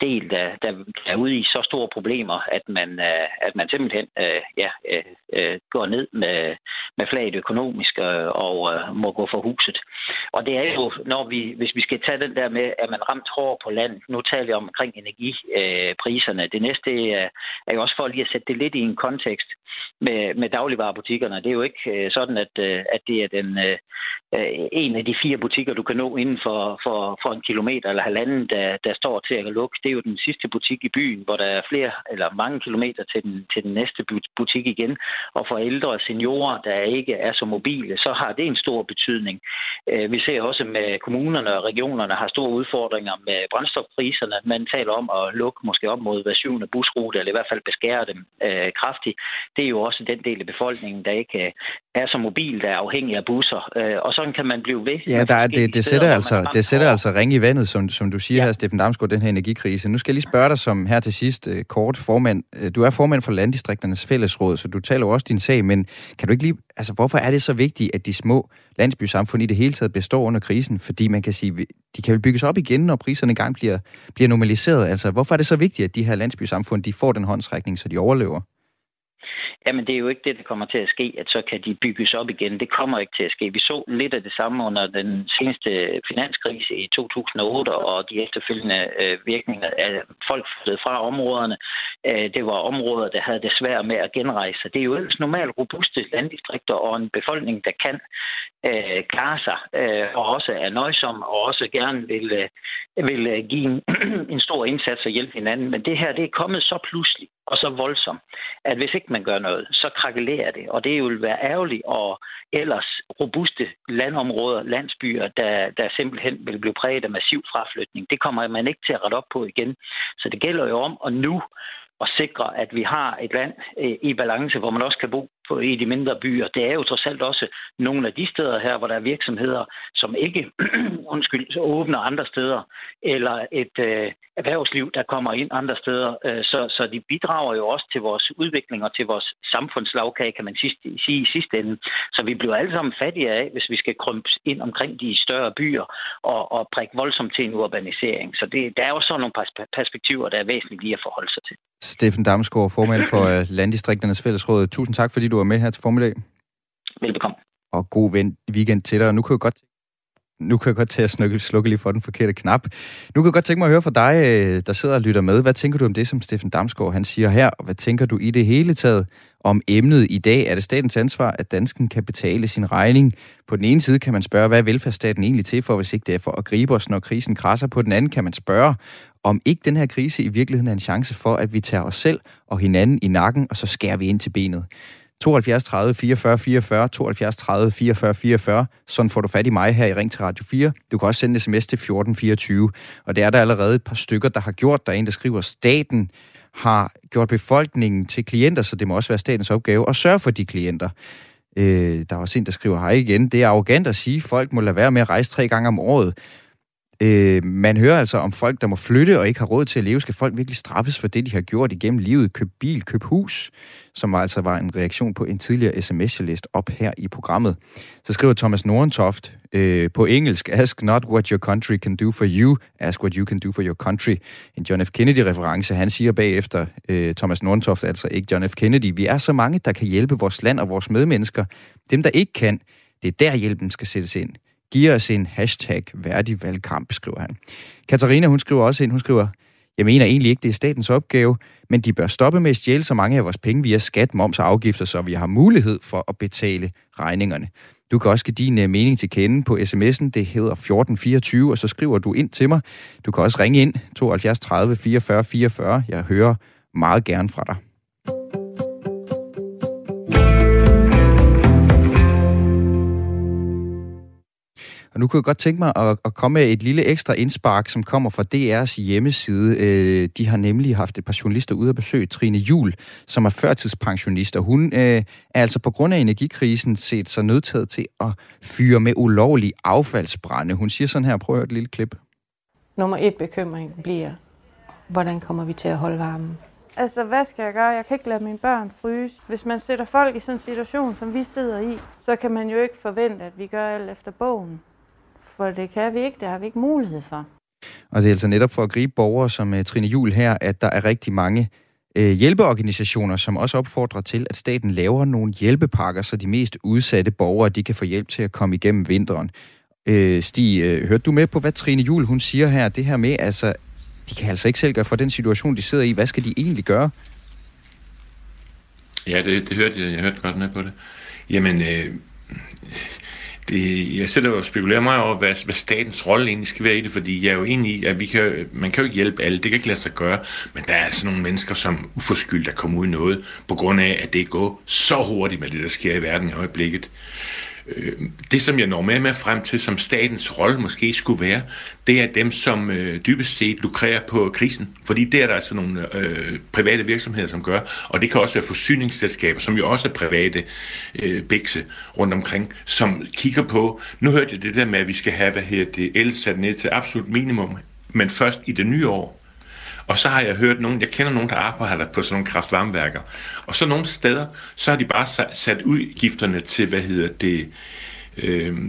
del, der er ude i så store problemer, at man simpelthen går ned med flaget økonomisk og må gå for huset. Og det er jo, hvis vi skal tage den der med, at man ramt hårdt på landet, nu taler vi omkring energipriserne. Det næste er jo også for lige at sætte det lidt i en kontekst med dagligvarebutikkerne. Det er jo ikke sådan, at det er en af de 4 butikker, du kan nå inden for 1 kilometer eller halvanden, der står til at lukke. Det er jo den sidste butik i byen, hvor der er flere eller mange kilometer til den næste butik igen. Og for ældre og seniorer, der ikke er så mobile, så har det en stor betydning. Vi ser også med kommunerne og regionerne har store udfordringer med brændstofpriserne. Man taler om at lukke måske op mod hver 7. busrute, eller i hvert fald beskære dem kraftigt. Det er jo også den del af befolkningen, der ikke er så mobil, der er afhængig af busser. Og sådan kan man blive ved. Ja, det sætter altså ringe i vandet, som du siger her, Steffen Damsgaard, den her energikrise. Nu skal jeg lige spørge dig som her til sidst kort formand. Du er formand for Landdistrikternes Fællesråd, så du taler jo også din sag, men kan du ikke lige, altså hvorfor er det så vigtigt, at de små landsbysamfund i det hele taget består under krisen? Fordi man kan sige, de kan vel bygges op igen, når priserne engang bliver normaliseret. Altså hvorfor er det så vigtigt, at de her landsbysamfund, de får den håndsrækning, så de overlever? Jamen, det er jo ikke det, der kommer til at ske, at så kan de bygges op igen. Det kommer ikke til at ske. Vi så lidt af det samme under den seneste finanskrise i 2008, og de efterfølgende virkninger af folk flyttede fra områderne. Det var områder, der havde det svært med at genrejse. Det er jo ellers normalt robuste landdistrikter og en befolkning, der kan klare sig, og også er nøjsom, og også gerne vil give en stor indsats og hjælpe hinanden. Men det her, det er kommet så pludselig og så voldsomt, at hvis ikke man gør noget, så krakelerer det. Og det vil være ærgerligt, og ellers robuste landområder, landsbyer, der simpelthen vil blive præget af massiv fraflytning. Det kommer man ikke til at rette op på igen. Så det gælder jo om, og nu og sikre, at vi har et land i balance, hvor man også kan bo i de mindre byer. Det er jo trods alt også nogle af de steder her, hvor der er virksomheder, som ikke åbner andre steder, eller et erhvervsliv, der kommer ind andre steder. Så de bidrager jo også til vores udvikling og til vores samfundslagkage, kan man sige i sidste ende. Så vi bliver alle sammen fattige af, hvis vi skal krympe ind omkring de større byer og prikke voldsomt til en urbanisering. Så der er jo sådan nogle perspektiver, der er væsentligt lige at forholde sig til. Steffen Damsgaard, formand for Landdistrikternes Fællesråd. Tusind tak, fordi du var med her til formiddag. Velbekomme. Og god weekend til dig. Nu kan jeg godt til at slukke lige for den forkerte knap. Nu kan jeg godt tænke mig at høre fra dig, der sidder og lytter med. Hvad tænker du om det, som Steffen Damsgaard han siger her? Og hvad tænker du i det hele taget om emnet i dag? Er det statens ansvar, at dansken kan betale sin regning? På den ene side kan man spørge, hvad er velfærdsstaten egentlig til for, hvis ikke det er for at gribe os, når krisen krasser? På den anden kan man spørge, om ikke den her krise i virkeligheden er en chance for, at vi tager os selv og hinanden i nakken, og så skærer vi ind til benet. 72 30 44 44, 72 30 44 44. Sådan får du fat i mig her i Ring til Radio 4. Du kan også sende sms til 1424, og det er der allerede et par stykker, der har gjort. Der er en, der skriver, staten har gjort befolkningen til klienter, så det må også være statens opgave at sørge for de klienter. Der er også en, der skriver, hej igen, det er arrogant at sige, folk må lade være med at rejse 3 gange om året. Man hører altså om folk, der må flytte og ikke har råd til at leve. Skal folk virkelig straffes for det, de har gjort igennem livet? Køb bil, køb hus, som altså var en reaktion på en tidligere sms, jeg læste op her i programmet. Så skriver Thomas Nordentoft på engelsk, ask not what your country can do for you, ask what you can do for your country. En John F. Kennedy-reference. Han siger bagefter, Thomas Nordentoft, altså ikke John F. Kennedy, vi er så mange, der kan hjælpe vores land og vores medmennesker. Dem, der ikke kan, det er der hjælpen skal sættes ind. Giver os en hashtag værdig valgkamp, skriver han. Katarina, hun skriver også ind, hun skriver, jeg mener egentlig ikke, det er statens opgave, men de bør stoppe med at stjæle så mange af vores penge via skat, moms og afgifter, så vi har mulighed for at betale regningerne. Du kan også give din mening til kende på sms'en, det hedder 1424, og så skriver du ind til mig. Du kan også ringe ind 72 30 44 44. Jeg hører meget gerne fra dig. Og nu kunne jeg godt tænke mig at komme med et lille ekstra indspark, som kommer fra DR's hjemmeside. De har nemlig haft et par journalister ude at besøge Trine Juhl, som er førtidspensionist, og hun er altså på grund af energikrisen set sig nødtaget til at fyre med ulovlige affaldsbrænde. Hun siger sådan her, prøv at høre et lille klip. Nummer 1 bekymring bliver, hvordan kommer vi til at holde varmen? Altså, hvad skal jeg gøre? Jeg kan ikke lade mine børn fryse. Hvis man sætter folk i sådan en situation, som vi sidder i, så kan man jo ikke forvente, at vi gør alt efter bogen. For det kan vi ikke, det har vi ikke mulighed for. Og det er altså netop for at gribe borgere som Trine Juhl her, at der er rigtig mange hjælpeorganisationer, som også opfordrer til, at staten laver nogle hjælpepakker, så de mest udsatte borgere, de kan få hjælp til at komme igennem vinteren. Stig, hørte du med på, hvad Trine Juhl hun siger her? Det her med, altså, de kan altså ikke selv gøre for den situation, de sidder i. Hvad skal de egentlig gøre? Ja, det hørte jeg. Jeg hørte godt med på det. Jamen, jeg sidder og spekulerer meget over, hvad statens rolle egentlig skal være i det, fordi jeg er jo enig i, at man kan jo ikke hjælpe alle, det kan ikke lade sig gøre, men der er altså nogle mennesker, som uforskyldt der kommer ud i noget, på grund af, at det går så hurtigt med det, der sker i verden i øjeblikket. Det, som jeg når med frem til, som statens rolle måske skulle være, det er dem, som dybest set lukrerer på krisen. Fordi det er der altså nogle private virksomheder, som gør, og det kan også være forsyningsselskaber, som jo også er private bikse rundt omkring, som kigger på, nu hørte jeg det der med, at vi skal have el sat ned til absolut minimum, men først i det nye år. Og så har jeg hørt nogen, jeg kender nogen, der arbejder på sådan nogle kraftvarmeværker. Og så nogle steder, så har de bare sat udgifterne til,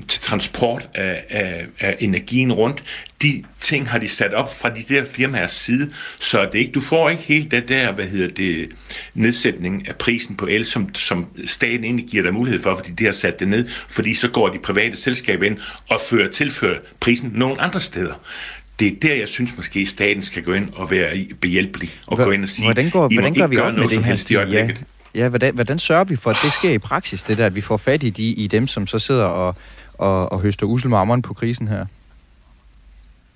til transport af energien rundt. De ting har de sat op fra de der firmaers side, så det ikke, du får ikke helt det der, nedsætning af prisen på el, som staten egentlig giver dig mulighed for, fordi de har sat det ned, fordi så går de private selskaber ind og tilfører prisen nogle andre steder. Det er der, jeg synes måske, staten skal gå ind og være behjælpelig og gå ind og sige, hvordan gør vi op med det her stil? Ja, hvordan sørger vi for, at det sker i praksis, det der, at vi får fat i, i dem, som så sidder og høster usel med ammeren på krisen her?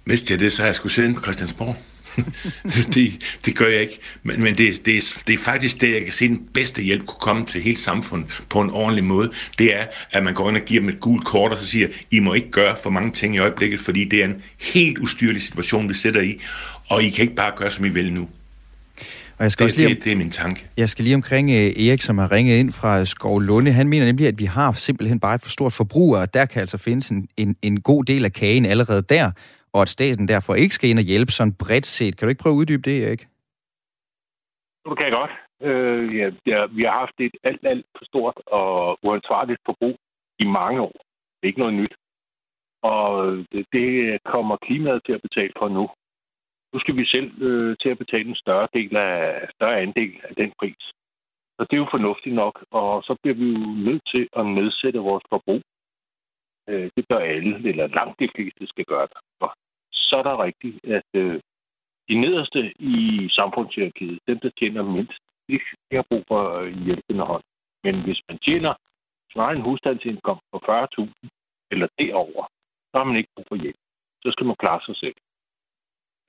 Hvis jeg det, så har jeg sgu siddet inde på Christiansborg. det gør jeg ikke. Men det er faktisk det, jeg kan se, den bedste hjælp kunne komme til hele samfundet på en ordentlig måde. Det er, at man går ind og giver dem et gult kort, og så siger, I må ikke gøre for mange ting i øjeblikket, fordi det er en helt ustyrlig situation, vi sidder i, og I kan ikke bare gøre, som I vil nu. Og jeg skal det er min tanke. Jeg skal lige omkring Erik, som har ringet ind fra Skov Lunde. Han mener nemlig, at vi har simpelthen bare et for stort forbrug, og der kan altså findes en god del af kagen allerede der, og at staten derfor ikke skal ind og hjælpe sådan bredt set. Kan du ikke prøve at uddybe det, Erik? Det kan jeg godt. Vi har haft et alt for stort og uansvarligt forbrug i mange år. Det er ikke noget nyt. Og det kommer klimaet til at betale for nu. Nu skal vi selv til at betale en større andel af den pris. Så det er jo fornuftigt nok, og så bliver vi jo nødt til at nedsætte vores forbrug. Det gør alle, eller langt de fleste skal gøre det. Og så er der rigtigt, at de nederste i samfundshierarkiet, dem der tjener mindst, de har brug for hjælpende hånd. Men hvis man tjener en husstandsindkomst på 40.000 eller derover, så har man ikke brug for hjælp. Så skal man klare sig selv.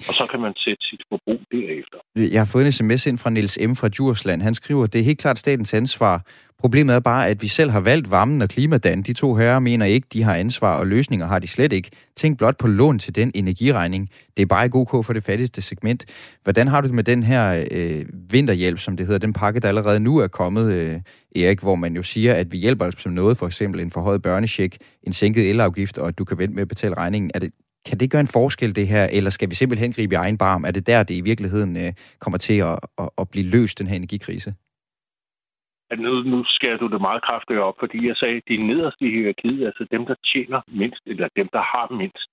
Og så kan man sætte sit forbrug derefter. Jeg har fået en sms ind fra Niels M. fra Jursland. Han skriver, det er helt klart statens ansvar. Problemet er bare, at vi selv har valgt varmen og klimadan. De to herrer mener ikke, de har ansvar, og løsninger har de slet ikke. Tænk blot på lån til den energiregning. Det er bare ikke ok for det fattigste segment. Hvordan har du det med den her vinterhjælp, som det hedder, den pakke, der allerede nu er kommet, Erik, hvor man jo siger, at vi hjælper os med noget, for eksempel en forhøjet børnecheck, en sænket elafgift, og at du kan vente med at betale regningen. Kan det gøre en forskel, det her, eller skal vi simpelthen gribe i egen barm? Er det der, det i virkeligheden kommer til at blive løst, den her energikrise? Ja, nu skærer du det meget kraftigt op, fordi jeg sagde, at de nederste i hierarkiet, altså dem, der tjener mindst, eller dem, der har mindst,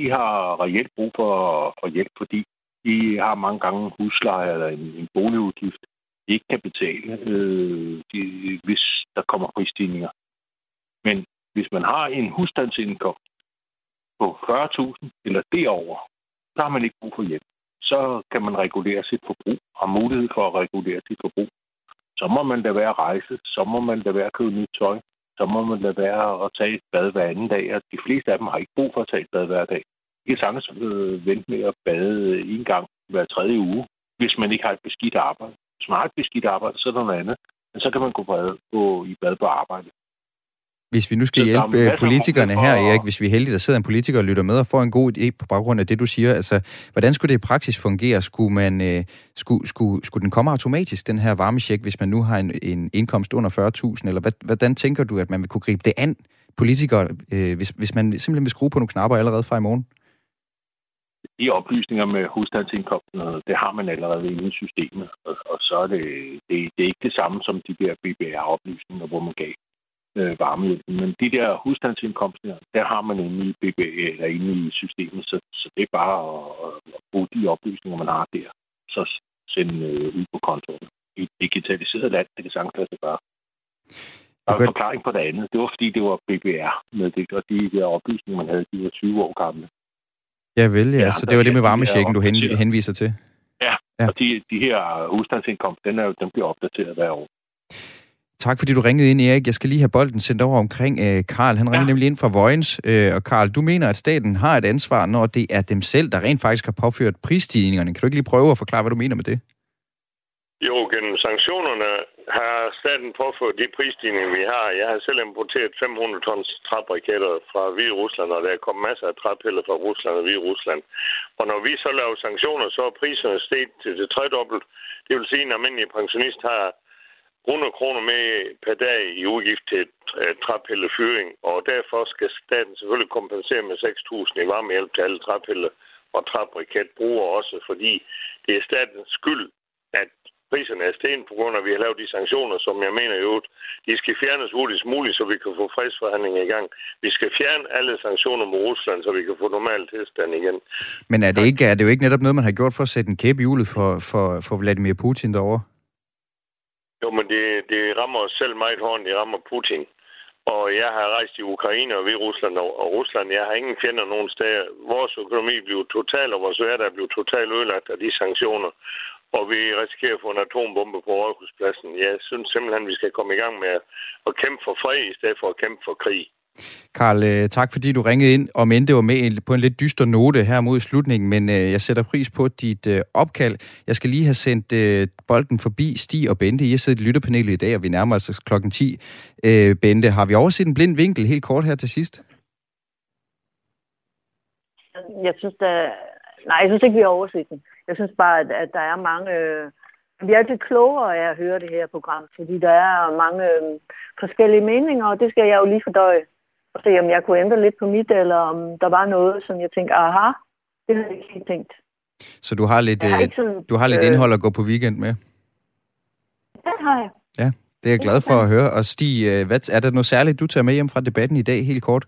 de har reelt brug for hjælp, fordi de har mange gange husleje eller en boligudgift, de ikke kan betale, hvis der kommer prisstigninger. Men hvis man har en husstandsindkomst, på 40.000 eller derover, så har man ikke brug for hjælp. Så kan man regulere sit forbrug, og mulighed for at regulere sit forbrug. Så må man da være at rejse, så må man da være at købe nyt tøj, så må man da være at tage et bad hver anden dag, og de fleste af dem har ikke brug for at tage et bad hver dag. De kan sagtens vente med at bade en gang hver tredje uge, hvis man ikke har et beskidt arbejde. Hvis man har et beskidt arbejde, så er der noget andet, men så kan man gå i bad på arbejde. Hvis vi nu skal hjælpe politikerne her, Erik, hvis vi er heldige, der sidder en politiker og lytter med og får en god idé på baggrund af det, du siger, altså, hvordan skulle det i praksis fungere? Skulle man, skulle den komme automatisk, den her varmecheck, hvis man nu har en indkomst under 40.000? Eller hvordan tænker du, at man vil kunne gribe det an, politikere, hvis man simpelthen vil skrue på nogle knapper allerede fra i morgen? De oplysninger med husstandsindkomsten, det har man allerede inde i systemet, og så er det er ikke det samme som de der BBR-oplysninger, hvor man gav varmehjælpen. Men de der husstandsindkomster, der har man inde i BBA eller inde i systemet, så det er bare at bruge de oplysninger, man har der, så sende ud på kontoen. I et digitaliseret land, det kan sagtens det bare. Der var forklaring på det andet. Det var fordi, det var BBR med det, og de der oplysninger, man havde, de var 20 år gamle. Ja vel, ja. Så det var det med varmechecken, du henviser til? Ja. Og de her husstandsindkomster, den bliver opdateret hver år. Tak, fordi du ringede ind, Erik. Jeg skal lige have bolden sendt over omkring Karl. Han ringer nemlig ind fra Vojens. Og Karl, du mener, at staten har et ansvar, når det er dem selv, der rent faktisk har påført prisstigningerne. Kan du ikke lige prøve at forklare, hvad du mener med det? Jo, gennem sanktionerne har staten påført de prisstigninger, vi har. Jeg har selv importeret 500 tons træbriketter fra Hvide Rusland, og der er kommet masser af træpiller fra Rusland og Hvide Rusland. Og når vi så laver sanktioner, så er priserne steget til det tredobbelt. Det vil sige, at en almindelig pensionist har 100 kroner med per dag i udgift til træpillefyring, og derfor skal staten selvfølgelig kompensere med 6.000 i varmehjælp til alle træpiller og træbriketbrugere også, fordi det er statens skyld, at priserne af sten, på grund af, at vi har lavet de sanktioner, som jeg mener i øvrigt, de skal fjernes hurtigst muligt, så vi kan få fredsforhandlinger i gang. Vi skal fjerne alle sanktioner mod Rusland, så vi kan få normal tilstand igen. Men er det jo ikke netop noget, man har gjort for at sætte en kæp i hjulet for Vladimir Putin derovre? Jo, men det rammer os selv meget hårdt, det rammer Putin. Og jeg har rejst i Ukraine og ved Rusland og Rusland. Jeg har ingen fjender nogen steder. Vores økonomi blev total, og vores værd er blevet totalt ødelagt af de sanktioner. Og vi risikerer at få en atombombe på Rødhuspladsen. Jeg synes simpelthen, vi skal komme i gang med at kæmpe for fred, i stedet for at kæmpe for krig. Karl, tak fordi du ringede ind, om end det var med på en lidt dyster note her mod slutningen, men jeg sætter pris på dit opkald. Jeg skal lige have sendt bolden forbi Stig og Bente. Jeg sidder i lytterpanelet i dag, og vi nærmer os klokken 10. Bente, har vi overset en blind vinkel helt kort her til sidst? Jeg synes ikke, vi har overset den. Jeg synes bare, at der er mange... Vi er lidt klogere af at høre det her program, fordi der er mange forskellige meninger, og det skal jeg jo lige fordøje. Og se, om jeg kunne ændre lidt på mit, eller om der var noget, som jeg tænkte, aha, det havde jeg ikke helt tænkt. Så du har lidt indhold at gå på weekend med? Det har jeg. Ja, det er jeg glad for at høre. Og Stig, er der noget særligt, du tager med hjem fra debatten i dag, helt kort?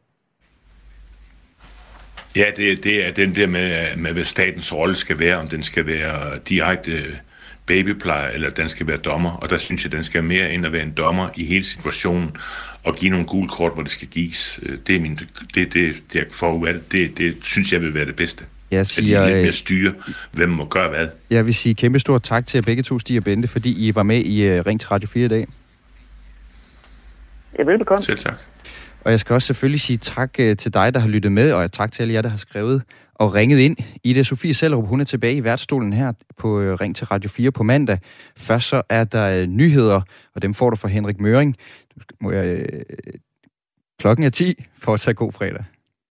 Ja, det er den der med, hvad statens rolle skal være, om den skal være direkte... babyplejer, eller den skal være dommer, og der synes jeg, den skal mere end at være en dommer i hele situationen, og give nogle gule kort, hvor det skal gives. Det synes jeg vil være det bedste. Jeg siger, at de lidt mere styre, hvem må gøre hvad. Jeg vil sige kæmpe stort tak til begge to, Stig og Bente, fordi I var med i Ring til Radio 4 i dag. Jeg vil bekomme. Selv tak. Og jeg skal også selvfølgelig sige tak til dig, der har lyttet med, og tak til alle jer, der har skrevet og ringet ind. Ida Sofie Selrup, hun er tilbage i værtsstolen her på Ring til Radio 4 på mandag. Først så er der nyheder, og dem får du fra Henrik Møring. Klokken er 10. Fortsat god fredag.